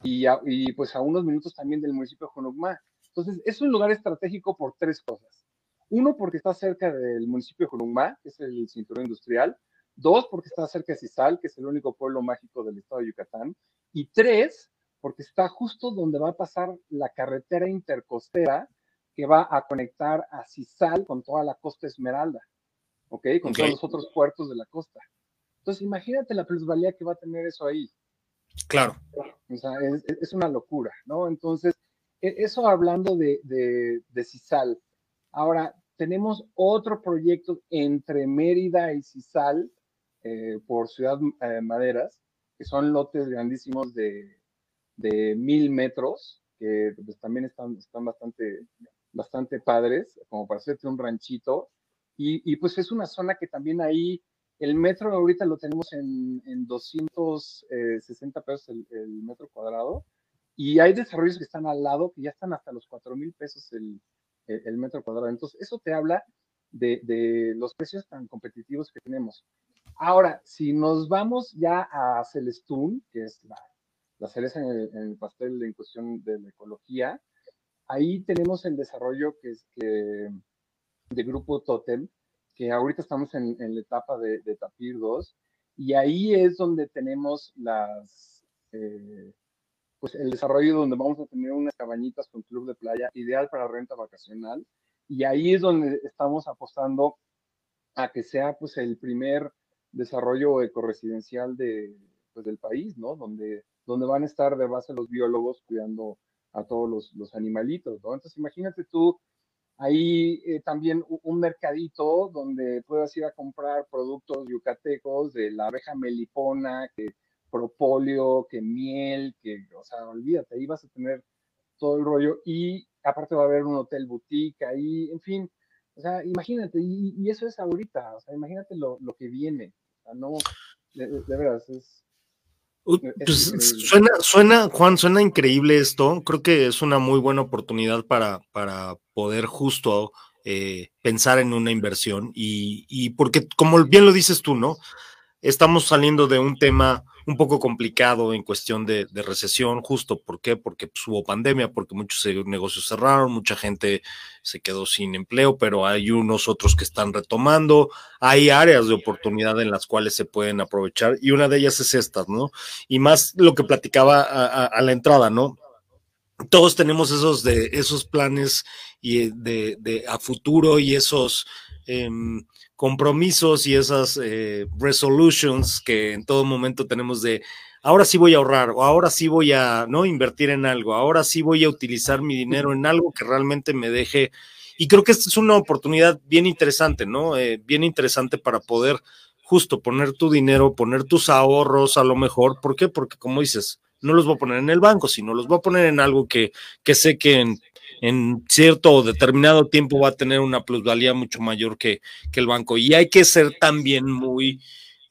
y, a, y pues a unos minutos también del municipio de Hunucmá. Entonces, es un lugar estratégico por tres cosas. Uno, porque está cerca del municipio de Hunucmá, que es el cinturón industrial. Dos, porque está cerca de Sisal, que es el único pueblo mágico del estado de Yucatán. Y tres, porque está justo donde va a pasar la carretera intercostera que va a conectar a Sisal con toda la Costa Esmeralda, ¿ok? Con okay. todos los otros puertos de la costa. Entonces, imagínate la plusvalía que va a tener eso ahí. Claro. O sea, es, es una locura, ¿no? Entonces, eso hablando de, de, de Sisal. Ahora, tenemos otro proyecto entre Mérida y Sisal eh, por Ciudad eh, Maderas, que son lotes grandísimos de, de mil metros, que pues, también están, están bastante... bastante padres, como para hacerte un ranchito, y, y pues es una zona que también ahí, el metro ahorita lo tenemos en, en doscientos sesenta pesos el, el metro cuadrado, y hay desarrollos que están al lado, que ya están hasta los cuatro mil pesos el, el metro cuadrado, entonces eso te habla de, de los precios tan competitivos que tenemos. Ahora, si nos vamos ya a Celestún, que es la, la cereza en el, en el pastel en cuestión de la ecología, ahí tenemos el desarrollo que es que, de Grupo Totem, que ahorita estamos en, en la etapa de, de tapir dos, y ahí es donde tenemos las, eh, pues el desarrollo donde vamos a tener unas cabañitas con club de playa, ideal para renta vacacional, y ahí es donde estamos apostando a que sea pues el primer desarrollo ecorresidencial de, pues, del país, ¿no? Donde, donde van a estar de base los biólogos cuidando a todos los, los animalitos, ¿no? Entonces, imagínate tú, ahí eh, también un mercadito donde puedas ir a comprar productos yucatecos de la abeja melipona, que propóleo, que miel, que, o sea, olvídate, ahí vas a tener todo el rollo, y aparte va a haber un hotel boutique ahí, en fin, o sea, imagínate, y, y eso es ahorita, o sea, imagínate lo, lo que viene, o sea, no, de, de veras, es... Uh, pues, suena, suena, Juan, suena increíble esto. Creo que es una muy buena oportunidad para, para poder justo eh, pensar en una inversión y, y porque, como bien lo dices tú, ¿no? Estamos saliendo de un tema un poco complicado en cuestión de, de recesión, justo. ¿Por qué? Porque pues, hubo pandemia, porque muchos negocios cerraron, mucha gente se quedó sin empleo, pero hay unos otros que están retomando. Hay áreas de oportunidad en las cuales se pueden aprovechar y una de ellas es esta, ¿no? Y más lo que platicaba a, a, a la entrada, ¿no? Todos tenemos esos, de, esos planes y de, de a futuro y esos... Eh, compromisos y esas eh, resolutions que en todo momento tenemos de ahora sí voy a ahorrar o ahora sí voy a no invertir en algo, ahora sí voy a utilizar mi dinero en algo que realmente me deje, y creo que esta es una oportunidad bien interesante, ¿no? Eh, bien interesante para poder justo poner tu dinero, poner tus ahorros a lo mejor. ¿Por qué? Porque como dices, no los voy a poner en el banco, sino los voy a poner en algo que, que sé que en en cierto o determinado tiempo va a tener una plusvalía mucho mayor que, que el banco. Y hay que ser también muy,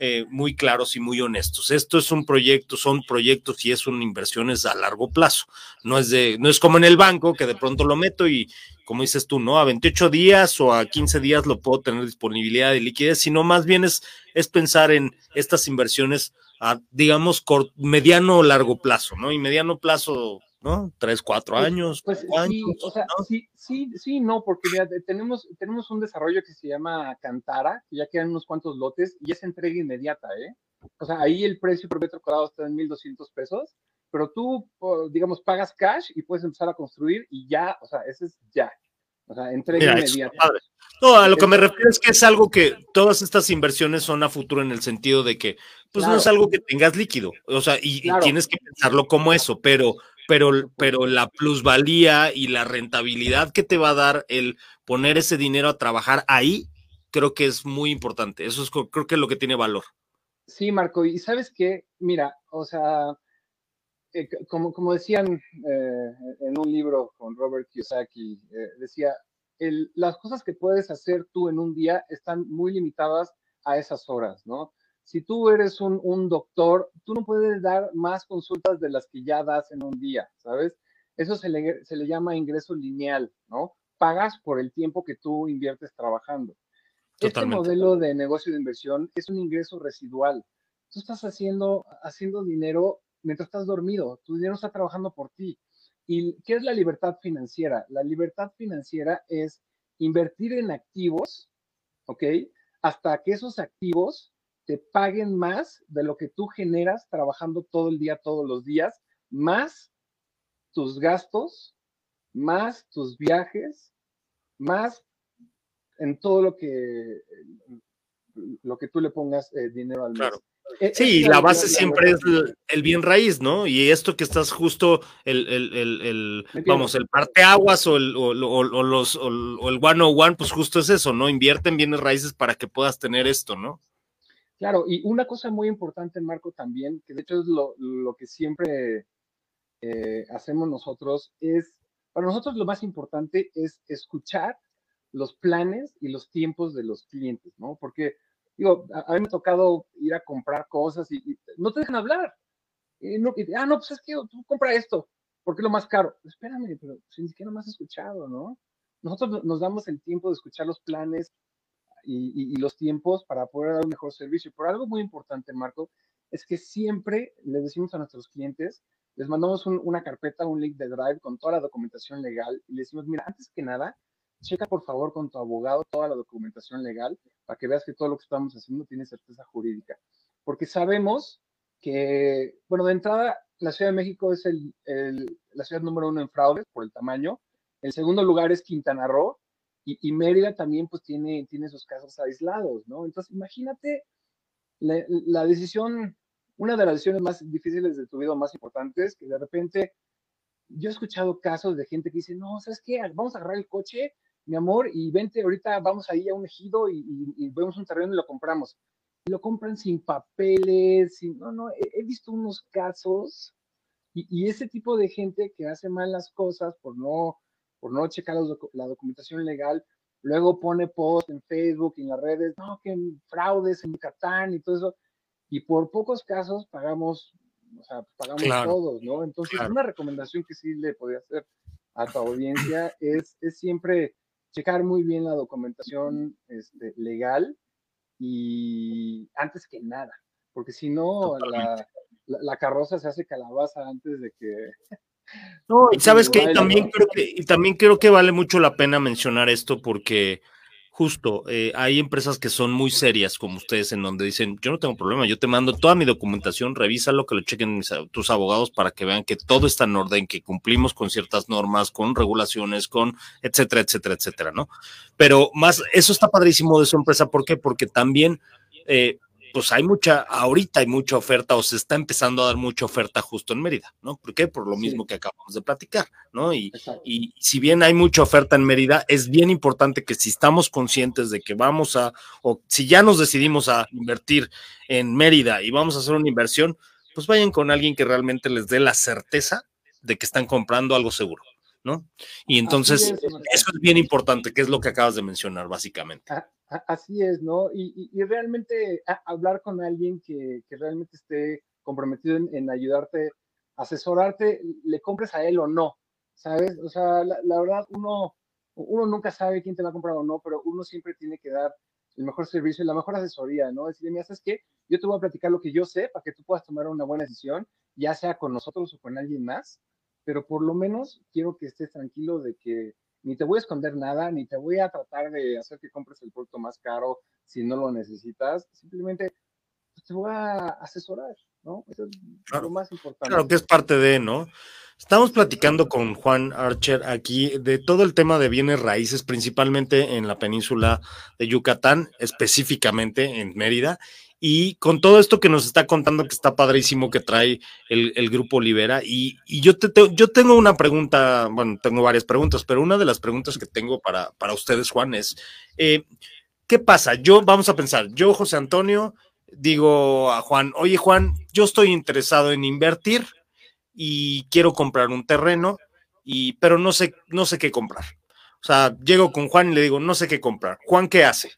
eh, muy claros y muy honestos. Esto es un proyecto, son proyectos y es una inversión a largo plazo. No es, de, no es como en el banco que de pronto lo meto y, como dices tú, ¿no? A veintiocho días o a quince días lo puedo tener disponibilidad de liquidez, sino más bien es, es pensar en estas inversiones a, digamos, cort, mediano o largo plazo, ¿no? Y mediano plazo... ¿no? Tres, cuatro años. Pues, pues años, sí, o sea, ¿no? sí, sí, sí, no, porque mira, tenemos, tenemos un desarrollo que se llama Cantara, que ya quedan unos cuantos lotes y es entrega inmediata, ¿eh? O sea, ahí el precio por metro cuadrado está en mil doscientos pesos, pero tú, digamos, pagas cash y puedes empezar a construir y ya, o sea, ese es ya. O sea, entrega inmediata. No, a lo que me refiero es que es algo que todas estas inversiones son a futuro en el sentido de que, pues claro, no es algo que tengas líquido, o sea, y, claro, y tienes que pensarlo como eso, pero, pero, pero la plusvalía y la rentabilidad que te va a dar el poner ese dinero a trabajar ahí, creo que es muy importante. Eso es, creo que es lo que tiene valor. Sí, Marco, y ¿sabes qué? Mira, o sea, eh, como, como decían eh, en un libro con Robert Kiyosaki, eh, decía... El, las cosas que puedes hacer tú en un día están muy limitadas a esas horas, ¿no? Si tú eres un, un doctor, tú no puedes dar más consultas de las que ya das en un día, ¿sabes? Eso se le, se le llama ingreso lineal, ¿no? Pagas por el tiempo que tú inviertes trabajando. Totalmente. Este modelo de negocio de inversión es un ingreso residual. Tú estás haciendo, haciendo dinero mientras estás dormido. Tu dinero está trabajando por ti. ¿Y qué es la libertad financiera? La libertad financiera es invertir en activos, ¿ok? Hasta que esos activos te paguen más de lo que tú generas trabajando todo el día, todos los días, más tus gastos, más tus viajes, más en todo lo que, lo que tú le pongas eh, dinero al mes. Claro. Sí, la base siempre es el, el bien raíz, ¿no? Y esto que estás justo, el, el, el, el vamos, el parteaguas o el, o, o, o los, o, o el one on one, pues justo es eso, ¿no? Invierte en bienes raíces para que puedas tener esto, ¿no? Claro, y una cosa muy importante, Marco, también, que de hecho es lo, lo que siempre eh, hacemos nosotros, es, para nosotros lo más importante es escuchar los planes y los tiempos de los clientes, ¿no? Porque... Digo, a, a mí me ha tocado ir a comprar cosas y, y no te dejan hablar. Y no, y, ah, no, pues es que tú compra esto, porque es lo más caro. Espérame, pero si ni siquiera me has escuchado, ¿no? Nosotros nos damos el tiempo de escuchar los planes y, y, y los tiempos para poder dar un mejor servicio. Pero algo muy importante, Marco, es que siempre les decimos a nuestros clientes, les mandamos un, una carpeta, un link de Drive con toda la documentación legal y les decimos, mira, antes que nada, checa por favor con tu abogado toda la documentación legal para que veas que todo lo que estamos haciendo tiene certeza jurídica. Porque sabemos que, bueno, de entrada, la Ciudad de México es el, el, la ciudad número uno en fraudes por el tamaño. El segundo lugar es Quintana Roo y, y Mérida también pues tiene, tiene esos casos aislados, ¿no? Entonces, imagínate la, la decisión, una de las decisiones más difíciles de tu vida, más importantes, que de repente yo he escuchado casos de gente que dice, no, ¿sabes qué? Vamos a agarrar el coche, mi amor, y vente, ahorita vamos ahí a un ejido y, y, y vemos un terreno y lo compramos. Y lo compran sin papeles, sin, no, no, he, he visto unos casos, y, y ese tipo de gente que hace mal las cosas por no, por no checar los, la documentación legal, luego pone post en Facebook y en las redes, no, que fraudes en Yucatán y todo eso, y por pocos casos pagamos, o sea, pagamos claro, todos, ¿no? Entonces, claro, una recomendación que sí le podría hacer a tu audiencia es, es siempre... checar muy bien la documentación este, legal y antes que nada, porque si no la, la, la carroza se hace calabaza antes de que... No, y sabes que también creo que, y también creo que vale mucho la pena mencionar esto porque justo eh, hay empresas que son muy serias como ustedes en donde dicen, yo no tengo problema, yo te mando toda mi documentación, revísalo, que lo chequen mis, tus abogados para que vean que todo está en orden, que cumplimos con ciertas normas, con regulaciones, con etcétera, etcétera, etcétera, ¿no? Pero más, eso está padrísimo de su empresa, ¿por qué? Porque también, eh, pues hay mucha, ahorita hay mucha oferta o se está empezando a dar mucha oferta justo en Mérida, ¿no? ¿Por qué? Por lo mismo sí, que acabamos de platicar, ¿no? Y, y si bien hay mucha oferta en Mérida, es bien importante que si estamos conscientes de que vamos a, o si ya nos decidimos a invertir en Mérida y vamos a hacer una inversión, pues vayan con alguien que realmente les dé la certeza de que están comprando algo seguro, ¿no? Y entonces es, eso es bien importante, que es lo que acabas de mencionar básicamente. Ah. Así es, ¿no? Y, y, y realmente a, hablar con alguien que, que realmente esté comprometido en, en ayudarte, asesorarte, le compres a él o no, ¿sabes? O sea, la, la verdad, uno, uno nunca sabe quién te va a comprar o no, pero uno siempre tiene que dar el mejor servicio y la mejor asesoría, ¿no? Decirle, mira, ¿sabes qué? Yo te voy a platicar lo que yo sé para que tú puedas tomar una buena decisión, ya sea con nosotros o con alguien más, pero por lo menos quiero que estés tranquilo de que ni te voy a esconder nada, ni te voy a tratar de hacer que compres el producto más caro si no lo necesitas. Simplemente pues te voy a asesorar, ¿no? Eso es claro, lo más importante. Claro, que es parte de, ¿no? Estamos platicando con Juan Archer aquí de todo el tema de bienes raíces, principalmente en la península de Yucatán, específicamente en Mérida, y con todo esto que nos está contando que está padrísimo que trae el, el Grupo Libera. Y, y yo, te, te, yo tengo una pregunta, bueno, tengo varias preguntas, pero una de las preguntas que tengo para, para ustedes, Juan, es, eh, ¿qué pasa? Yo, vamos a pensar, yo, José Antonio, digo a Juan, oye Juan, yo estoy interesado en invertir, y quiero comprar un terreno, y, pero no sé, no sé qué comprar. O sea, llego con Juan y le digo, no sé qué comprar. Juan, ¿qué hace?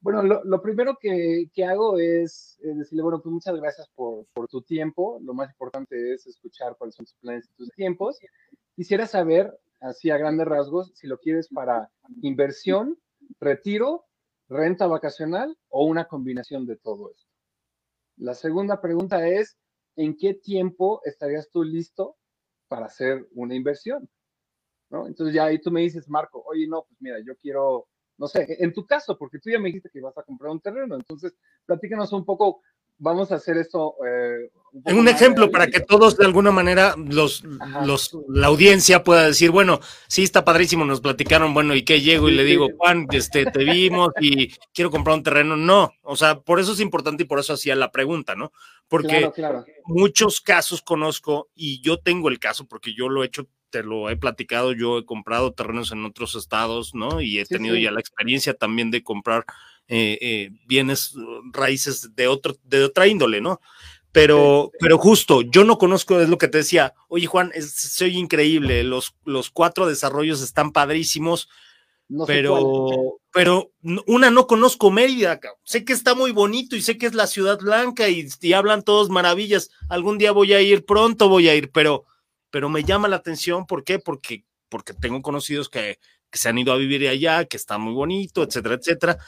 Bueno, lo, lo primero que, que hago es, es decirle, bueno, pues muchas gracias por, por tu tiempo. Lo más importante es escuchar cuáles son tus planes y tus tiempos. Quisiera saber, así a grandes rasgos, si lo quieres para inversión, retiro, renta vacacional o una combinación de todo esto. La segunda pregunta es, ¿en qué tiempo estarías tú listo para hacer una inversión? ¿No? Entonces ya ahí tú me dices, Marco, oye, no, pues mira, yo quiero, no sé, en tu caso, porque tú ya me dijiste que vas a comprar un terreno, entonces platícanos un poco, vamos a hacer esto. Eh, un poco un ejemplo para que todos de alguna manera, los, los, la audiencia pueda decir, bueno, sí, está padrísimo, nos platicaron, bueno, ¿y qué? Llego y le digo, Juan, este, te vimos y quiero comprar un terreno. No, o sea, por eso es importante y por eso hacía la pregunta, ¿no? Porque claro, claro, muchos casos conozco y yo tengo el caso porque yo lo he hecho, te lo he platicado, yo he comprado terrenos en otros estados, ¿no? Y he tenido sí, sí. ya la experiencia también de comprar eh, eh, bienes raíces de, otro, de otra índole, ¿no? Pero, sí, sí. pero justo, yo no conozco, es lo que te decía, oye Juan, es, soy increíble, los, los cuatro desarrollos están padrísimos, no pero, pero una no conozco Mérida, sé que está muy bonito y sé que es la ciudad blanca y, y hablan todos maravillas, algún día voy a ir, pronto voy a ir, pero, pero me llama la atención, ¿por qué? Porque, porque tengo conocidos que, que se han ido a vivir allá, que está muy bonito, etcétera, etcétera,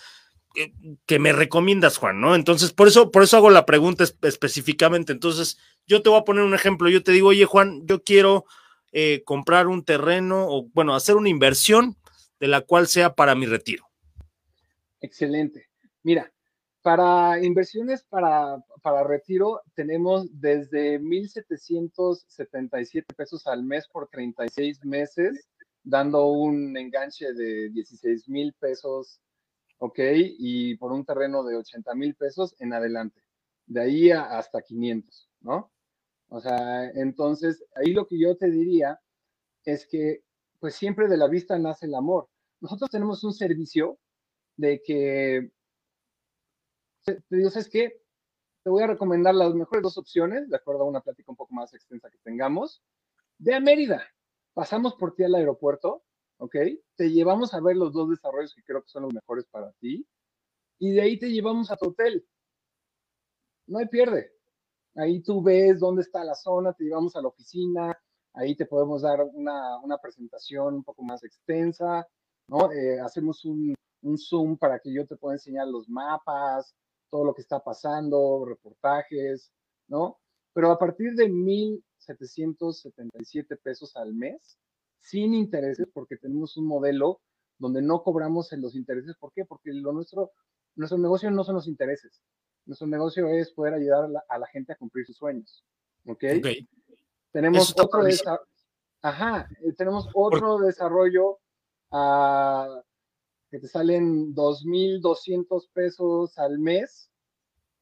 que, que me recomiendas, Juan, ¿no? Entonces, por eso, por eso hago la pregunta específicamente. Entonces, yo te voy a poner un ejemplo, yo te digo, oye Juan, yo quiero eh, comprar un terreno, o bueno, hacer una inversión, de la cual sea para mi retiro. Excelente. Mira, para inversiones para, para retiro tenemos desde mil setecientos setenta y siete pesos al mes por treinta y seis meses, dando un enganche de dieciséis mil pesos, ¿ok? Y por un terreno de ochenta mil pesos en adelante, de ahí a, hasta quinientos, ¿no? O sea, entonces, ahí lo que yo te diría es que pues siempre de la vista nace el amor. Nosotros tenemos un servicio de que, te digo, ¿sabes qué? Te voy a recomendar las mejores dos opciones, de acuerdo a una plática un poco más extensa que tengamos. Ve a Mérida, pasamos por ti al aeropuerto, ¿ok? Te llevamos a ver los dos desarrollos que creo que son los mejores para ti, y de ahí te llevamos a tu hotel. No hay pierde. Ahí tú ves dónde está la zona, te llevamos a la oficina, ahí te podemos dar una, una presentación un poco más extensa, ¿no? Eh, hacemos un, un Zoom para que yo te pueda enseñar los mapas, todo lo que está pasando, reportajes, ¿no? Pero a partir de mil setecientos setenta y siete pesos al mes, sin intereses, porque tenemos un modelo donde no cobramos en los intereses. ¿Por qué? Porque lo nuestro, nuestro negocio no son los intereses. Nuestro negocio es poder ayudar a la, a la gente a cumplir sus sueños, ¿ok? Okay. Tenemos otro, desa Ajá, tenemos otro desarrollo uh, que te salen dos mil doscientos pesos al mes,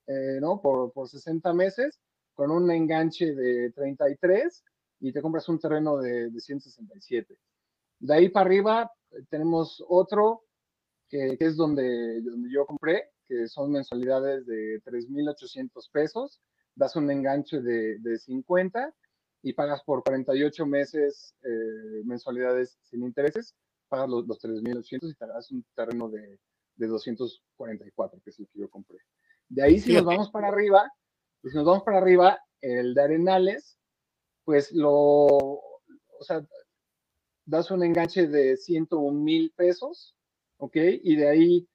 eh, ¿no? Por, por sesenta meses, con un enganche de treinta y tres y te compras un terreno de, de ciento sesenta y siete. De ahí para arriba tenemos otro que, que es donde, donde yo compré, que son mensualidades de tres mil ochocientos pesos, das un enganche de, de cincuenta. Y pagas por cuarenta y ocho meses eh, mensualidades sin intereses, pagas los, los tres mil ochocientos y te das un terreno de, de doscientos cuarenta y cuatro, que es el que yo compré. De ahí, si nos vamos para arriba, pues, si nos vamos para arriba, el de Arenales, pues lo, o sea, das un enganche de ciento un mil pesos, ¿ok? Y de ahí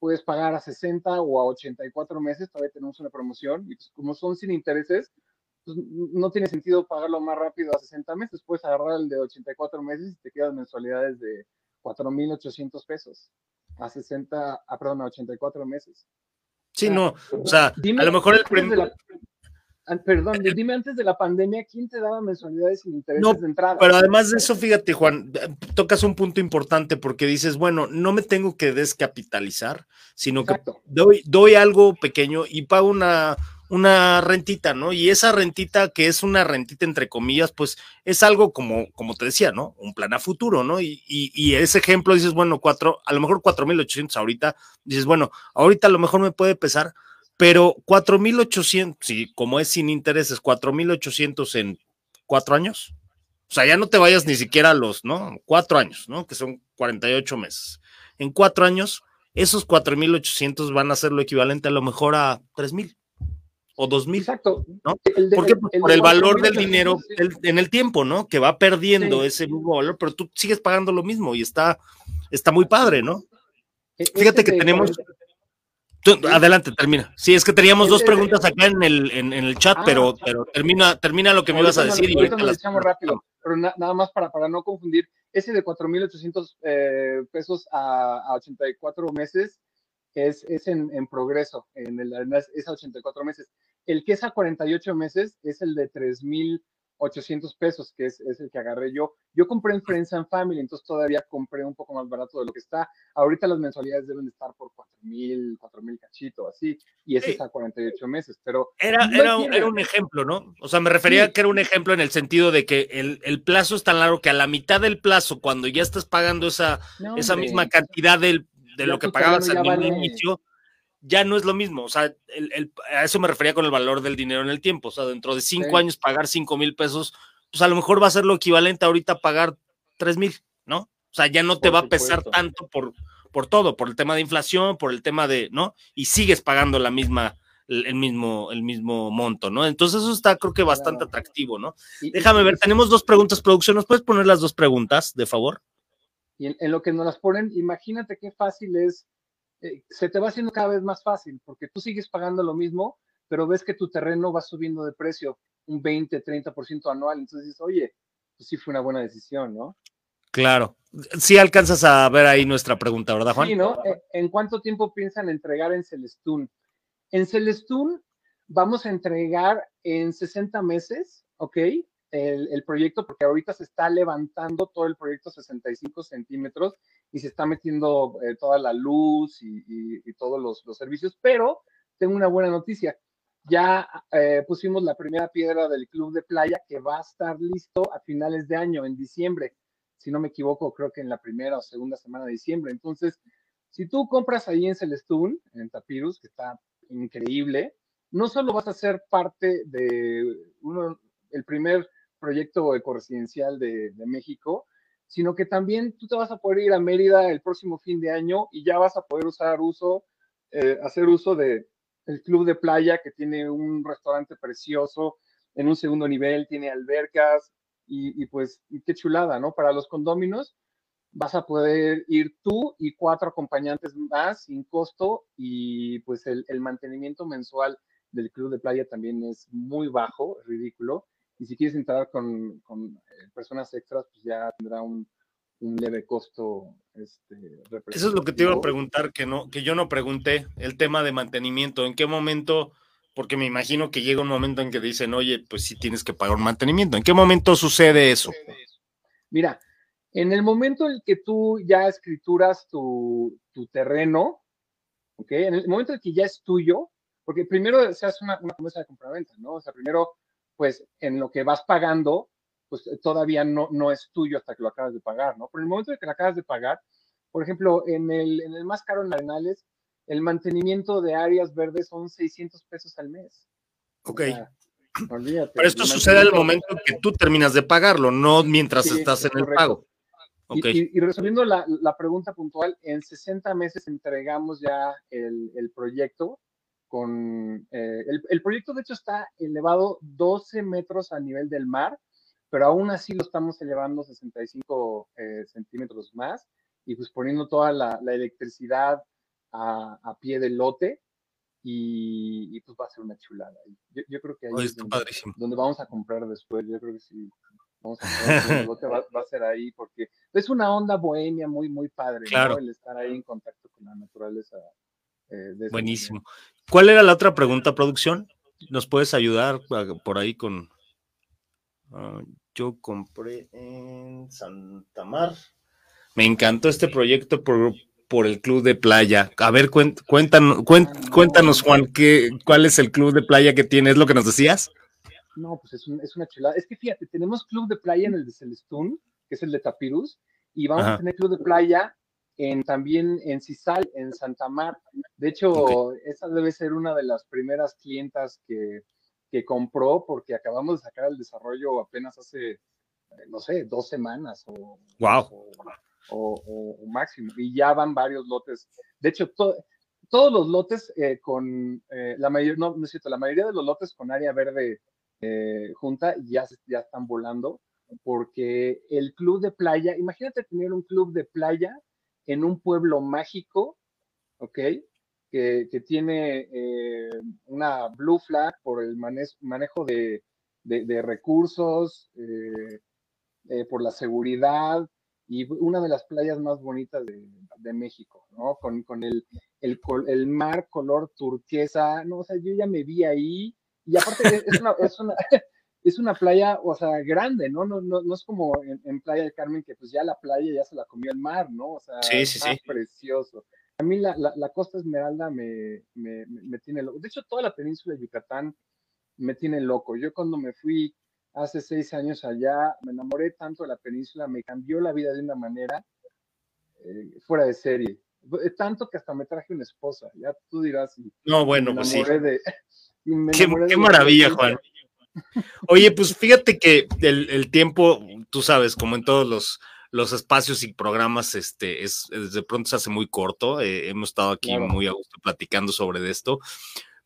puedes pagar a sesenta o a ochenta y cuatro meses, todavía tenemos una promoción, y pues, como son sin intereses, pues no tiene sentido pagarlo más rápido a sesenta meses, puedes agarrar el de ochenta y cuatro meses y te quedas mensualidades de cuatro mil ochocientos pesos a sesenta, ah, perdón, a ochenta y cuatro meses. Sí, no, o sea, dime, a lo mejor el primer... La... Perdón, dime, antes de la pandemia, ¿quién te daba mensualidades sin intereses no, de entrada? Pero además de eso, fíjate, Juan, tocas un punto importante porque dices, bueno, no me tengo que descapitalizar, sino Exacto. que doy, doy algo pequeño y pago una... una rentita, ¿no? Y esa rentita, que es una rentita entre comillas, pues es algo como, como te decía, ¿no? Un plan a futuro, ¿no? Y, y, y ese ejemplo dices, bueno, cuatro, a lo mejor cuatro mil ochocientos ahorita, dices, bueno, ahorita a lo mejor me puede pesar, pero cuatro mil ochocientos, sí, como es sin intereses, cuatro mil ochocientos en cuatro años, o sea, ya no te vayas ni siquiera a los, ¿no? Cuatro años, ¿no? Que son cuarenta y ocho meses. En cuatro años, esos cuatro mil ochocientos van a ser lo equivalente a lo mejor a tres mil. O dos mil. Exacto. ¿No? El de, ¿Por qué? Pues el por el valor del dinero el, en el tiempo, ¿no? Que va perdiendo sí. ese mismo valor, pero tú sigues pagando lo mismo y está, está muy padre, ¿no? Este Fíjate que tenemos... Tú, adelante, termina. Sí, es que teníamos este dos preguntas de... acá en el, en, en el chat, ah, pero, pero termina, termina lo que me ibas a decir. Ahorita nos echamos rápido, pero na, nada más para, para no confundir. Ese de cuatro mil ochocientos eh, pesos a, a ochenta y cuatro meses, es, es en, en progreso, en el Arenales, es a ochenta y cuatro meses. El que es a cuarenta y ocho meses es el de tres mil ochocientos pesos, que es, es el que agarré yo. Yo compré en Friends and Family, entonces todavía compré un poco más barato de lo que está. Ahorita las mensualidades deben estar por cuatro mil, cuatro mil cachito, así, y ese sí. es a cuarenta y ocho meses, pero... Era, no era, tiene... era un ejemplo, ¿no? O sea, me refería sí. a que era un ejemplo en el sentido de que el, el plazo es tan largo que a la mitad del plazo, cuando ya estás pagando esa, no, esa misma cantidad del de ya lo que pagabas al vale. inicio, ya no es lo mismo, o sea, el, el, a eso me refería con el valor del dinero en el tiempo, o sea, dentro de cinco sí. años pagar cinco mil pesos, pues a lo mejor va a ser lo equivalente ahorita a pagar tres mil, ¿no? O sea, ya no te por va supuesto. a pesar tanto por, por todo, por el tema de inflación, por el tema de, ¿no? Y sigues pagando la misma, el, el mismo, el mismo monto, ¿no? Entonces eso está, creo que bastante claro. atractivo, ¿no? Y, Déjame y, ver, y, tenemos dos preguntas, producción, ¿nos puedes poner las dos preguntas, de favor? Y en, en lo que nos las ponen, imagínate qué fácil es, eh, se te va haciendo cada vez más fácil, porque tú sigues pagando lo mismo, pero ves que tu terreno va subiendo de precio un veinte, treinta por ciento anual, entonces dices, oye, pues sí fue una buena decisión, ¿no? Claro, sí alcanzas a ver ahí nuestra pregunta, ¿verdad, Juan? Sí, ¿no? ¿En cuánto tiempo piensan entregar en Celestún? En Celestún vamos a entregar en sesenta meses, ¿ok? El, el proyecto, porque ahorita se está levantando todo el proyecto sesenta y cinco centímetros y se está metiendo eh, toda la luz y, y, y todos los, los servicios, pero tengo una buena noticia, ya eh, pusimos la primera piedra del club de playa que va a estar listo a finales de año, en diciembre, si no me equivoco, creo que en la primera o segunda semana de diciembre. Entonces, si tú compras ahí en Celestún, en Tapirus, que está increíble, no solo vas a ser parte de uno, el primer proyecto ecoresidencial de, de México, sino que también tú te vas a poder ir a Mérida el próximo fin de año y ya vas a poder usar uso, eh, hacer uso de el club de playa que tiene un restaurante precioso en un segundo nivel, tiene albercas y, y pues y qué chulada, ¿no? Para los condóminos vas a poder ir tú y cuatro acompañantes más sin costo y pues el, el mantenimiento mensual del club de playa también es muy bajo, ridículo. Y si quieres entrar con, con personas extras, pues ya tendrá un, un leve costo. Este, Eso es lo que te iba a preguntar, que, no, que yo no pregunté, el tema de mantenimiento. ¿En qué momento? Porque me imagino que llega un momento en que dicen, oye, pues sí tienes que pagar un mantenimiento. ¿En qué momento sucede eso? Mira, en el momento en que tú ya escrituras tu, tu terreno, ¿okay? En el momento en que ya es tuyo, porque primero se hace una, una promesa de compraventa, ¿no? O sea, primero... pues en lo que vas pagando, pues todavía no, no es tuyo hasta que lo acabas de pagar, ¿no? Pero en el momento en que lo acabas de pagar, por ejemplo, en el, en el más caro en Arenales, el mantenimiento de áreas verdes son seiscientos pesos al mes. Ok. O sea, olvídate. Pero esto sucede al momento que tú terminas de pagarlo, no mientras sí, estás es en correcto. el pago. Okay. Y, y, y resolviendo la, la pregunta puntual, en sesenta meses entregamos ya el, el proyecto. Con, eh, el, el proyecto, de hecho, está elevado doce metros a nivel del mar, pero aún así lo estamos elevando sesenta y cinco eh, centímetros más y pues poniendo toda la, la electricidad a, a pie del lote y, y pues va a ser una chulada. Yo, yo creo que ahí oh, es donde, donde vamos a comprar después, yo creo que sí. Vamos a comprar el lote, va, va a ser ahí porque es una onda bohemia muy, muy padre, claro. ¿no? El estar ahí en contacto con la naturaleza Eh, de buenísimo. Manera. ¿Cuál era la otra pregunta, producción? ¿Nos puedes ayudar por ahí con...? Uh, yo compré en Santa Mar. Me encantó este proyecto por, por el Club de Playa. A ver, cuéntanos, cuéntanos Juan, ¿qué, ¿cuál es el Club de Playa que tiene? ¿Es lo que nos decías? No, pues es, un, es una chulada. Es que fíjate, tenemos Club de Playa en el de Celestún, que es el de Tapirús, y vamos Ajá. a tener Club de Playa en, también en Sisal, en Santa Mar. De hecho, okay. esa debe ser una de las primeras clientas que, que compró, porque acabamos de sacar el desarrollo apenas hace, no sé, dos semanas o, wow. o, o, o, o máximo. Y ya van varios lotes. De hecho, to, todos los lotes eh, con, eh, la, mayor, no, no es cierto, la mayoría de los lotes con área verde eh, junta ya, ya están volando, porque el club de playa, imagínate tener un club de playa en un pueblo mágico, ¿ok? Que, que tiene eh, una blue flag por el manejo, manejo de, de, de recursos, eh, eh, por la seguridad, y una de las playas más bonitas de, de México, ¿no? Con, con el, el, el mar color turquesa, no, o sea, yo ya me vi ahí, y aparte es una... Es una es una playa, o sea, grande, ¿no? No, no, no es como en, en Playa del Carmen, que pues ya la playa ya se la comió el mar, ¿no? O sea, sí, sí, sí. precioso. A mí la, la, la Costa Esmeralda me, me, me tiene loco. De hecho, toda la península de Yucatán me tiene loco. Yo cuando me fui hace seis años allá, me enamoré tanto de la península, me cambió la vida de una manera eh, fuera de serie. Tanto que hasta me traje una esposa, ya tú dirás. No, bueno, pues sí. De, qué qué maravilla, Juan. Oye, pues fíjate que el, el tiempo, tú sabes, como en todos los, los espacios y programas, este, es, es de pronto se hace muy corto. Eh, hemos estado aquí claro. muy a gusto platicando sobre esto.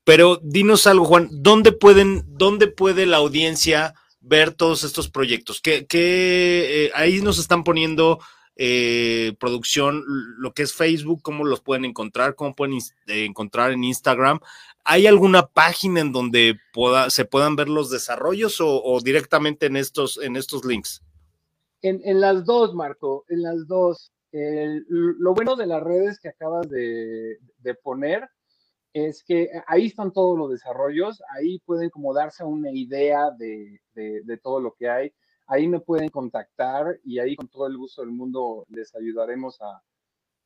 Pero dinos algo, Juan, ¿dónde pueden, dónde puede la audiencia ver todos estos proyectos? ¿Qué, qué, eh, ahí nos están poniendo eh, producción, lo que es Facebook, cómo los pueden encontrar, cómo pueden eh, encontrar en Instagram. ¿Hay alguna página en donde poda, se puedan ver los desarrollos o, o directamente en estos, en estos links? En, en las dos, Marco, en las dos. El, lo bueno de las redes que acabas de, de poner es que ahí están todos los desarrollos, ahí pueden como darse una idea de, de, de todo lo que hay, ahí me pueden contactar y ahí con todo el gusto del mundo les ayudaremos a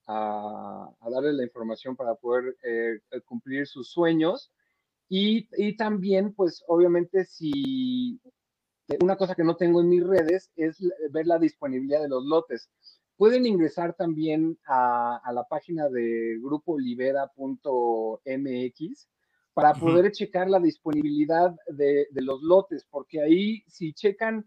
A, a darles la información para poder eh, cumplir sus sueños y, y también, pues, obviamente, si una cosa que no tengo en mis redes es ver la disponibilidad de los lotes. Pueden ingresar también a, a la página de grupo libera punto m x para uh-huh. poder checar la disponibilidad de, de los lotes, porque ahí, si checan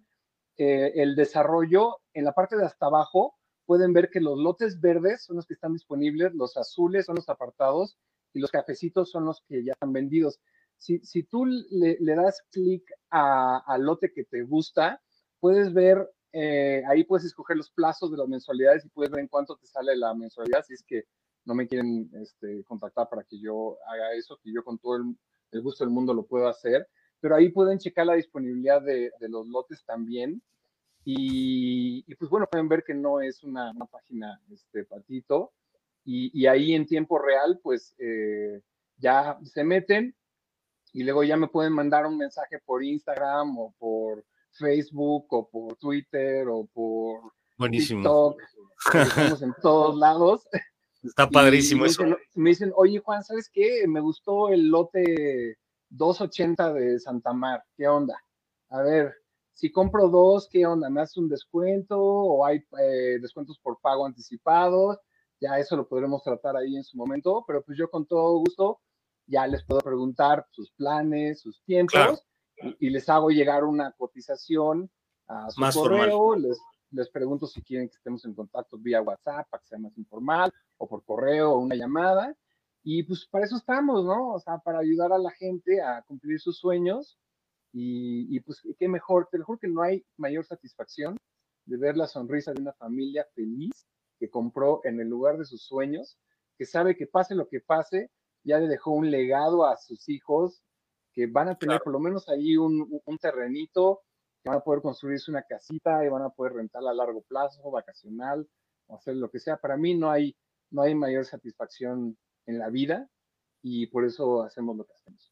eh, el desarrollo, en la parte de hasta abajo, pueden ver que los lotes verdes son los que están disponibles, los azules son los apartados y los cafecitos son los que ya están vendidos. Si, si tú le, le das clic al lote que te gusta, puedes ver, eh, ahí puedes escoger los plazos de las mensualidades y puedes ver en cuánto te sale la mensualidad, si es que no me quieren este, contactar para que yo haga eso, que yo con todo el, el gusto del mundo lo puedo hacer. Pero ahí pueden checar la disponibilidad de, de los lotes también. Y, y pues bueno, pueden ver que no es una, una página este, patito y, y ahí en tiempo real pues eh, ya se meten y luego ya me pueden mandar un mensaje por Instagram o por Facebook o por Twitter o por Buenísimo. TikTok, estamos en todos lados. Está padrísimo. Y me dicen, eso. Me dicen, oye Juan, ¿sabes qué? Me gustó el lote doscientos ochenta de Santa Mar, ¿qué onda? A ver. Si compro dos, ¿qué onda? ¿Me haces un descuento? ¿O hay eh, descuentos por pago anticipados? Ya eso lo podremos tratar ahí en su momento, pero pues yo con todo gusto ya les puedo preguntar sus planes, sus tiempos, claro, claro. Y, y les hago llegar una cotización a su más correo, les, les pregunto si quieren que estemos en contacto vía WhatsApp para que sea más informal, o por correo, o una llamada, y pues para eso estamos, ¿no? O sea, para ayudar a la gente a cumplir sus sueños. Y, y pues qué mejor, te lo juro que no hay mayor satisfacción de ver la sonrisa de una familia feliz que compró en el lugar de sus sueños, que sabe que pase lo que pase, ya le dejó un legado a sus hijos, que van a tener claro. por lo menos ahí un, un terrenito, que van a poder construirse una casita y van a poder rentarla a largo plazo, vacacional, o hacer lo que sea. Para mí no hay, no hay mayor satisfacción en la vida y por eso hacemos lo que hacemos.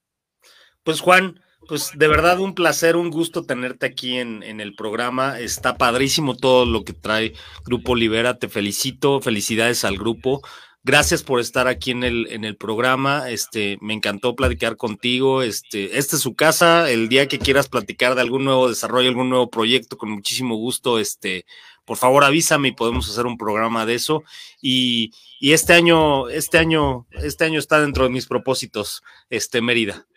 Pues Juan, pues de verdad un placer, un gusto tenerte aquí en, en el programa. Está padrísimo todo lo que trae Grupo Libera, te felicito, felicidades al grupo. Gracias por estar aquí en el, en el programa, este, me encantó platicar contigo, este, esta es su casa, el día que quieras platicar de algún nuevo desarrollo, algún nuevo proyecto, con muchísimo gusto, este, por favor avísame y podemos hacer un programa de eso, y, y este año, este año, este año está dentro de mis propósitos, este, Mérida.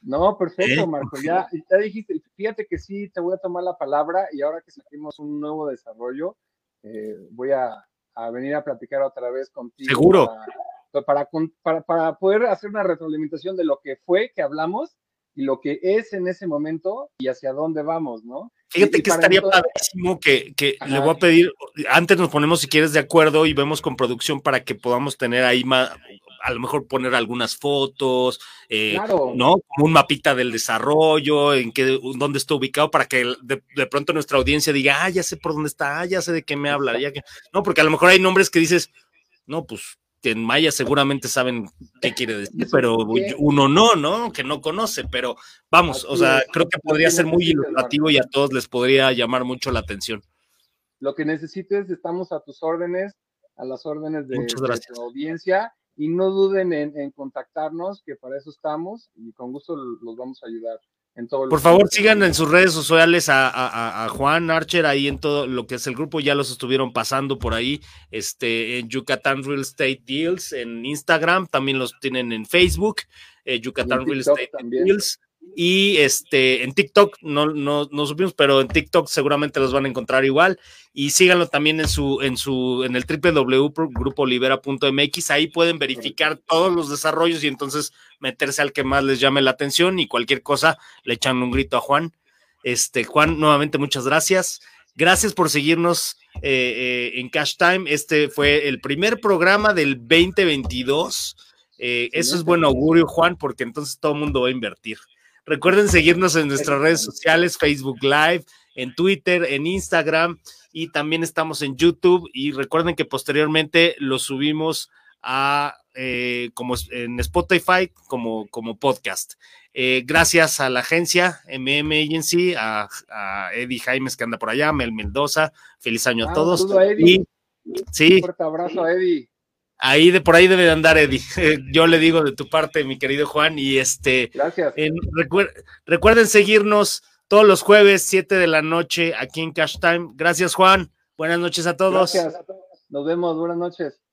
No, perfecto, Marco, ya, ya dijiste, fíjate que sí, te voy a tomar la palabra, y ahora que saquemos un nuevo desarrollo, eh, voy a... a venir a platicar otra vez contigo. Seguro. Para, para, para poder hacer una retroalimentación de lo que fue que hablamos y lo que es en ese momento y hacia dónde vamos, ¿no? Fíjate y, que y estaría entonces... padrísimo que, que le voy a pedir, antes nos ponemos si quieres de acuerdo y vemos con producción para que podamos tener ahí más, a lo mejor poner algunas fotos, eh, claro. ¿no? Como un mapita del desarrollo, en qué, dónde está ubicado, para que de, de pronto nuestra audiencia diga, ah, ya sé por dónde está, ah, ya sé de qué me habla. Ya que... No, porque a lo mejor hay nombres que dices, no, pues en maya seguramente saben qué quiere decir, pero uno no, ¿no? Que no conoce, pero vamos, o sea, creo que podría ser muy ilustrativo y a todos les podría llamar mucho la atención. Lo que necesites, estamos a tus órdenes, a las órdenes de, de tu audiencia. Y no duden en, en contactarnos, que para eso estamos, y con gusto los vamos a ayudar. En todo Por favor, que... sigan en sus redes sociales a, a, a Juan Archer, ahí en todo lo que es el grupo, ya los estuvieron pasando por ahí, este, en Yucatán Real Estate Deals, en Instagram, también los tienen en Facebook, eh, Yucatán Real Estate también. Deals, y este, en TikTok, no, no, no supimos, pero en TikTok seguramente los van a encontrar igual, y síganlo también en su, en su, en el doble u doble u doble u punto grupo libera punto m x, ahí pueden verificar todos los desarrollos y entonces meterse al que más les llame la atención, y cualquier cosa le echan un grito a Juan. Este, Juan, nuevamente muchas gracias, gracias por seguirnos eh, eh, en Cash Time, este fue el primer programa del veinte veintidós, eh, eso es buen augurio, Juan, porque entonces todo el mundo va a invertir. Recuerden seguirnos en nuestras redes sociales, Facebook Live, en Twitter, en Instagram, y también estamos en YouTube, y recuerden que posteriormente lo subimos a eh, como en Spotify como, como podcast. Eh, gracias a la agencia M M Agency, a, a Eddie Jaimes que anda por allá, Mel Mendoza, feliz año ah, a todos. A y, sí, un fuerte abrazo a Eddie. Ahí de por ahí debe de andar, Eddie. Yo le digo de tu parte, mi querido Juan, y este. Gracias. Eh, recuer, recuerden seguirnos todos los jueves, siete de la noche, aquí en Cash Time. Gracias, Juan. Buenas noches a todos. Gracias a todos. Nos vemos. Buenas noches.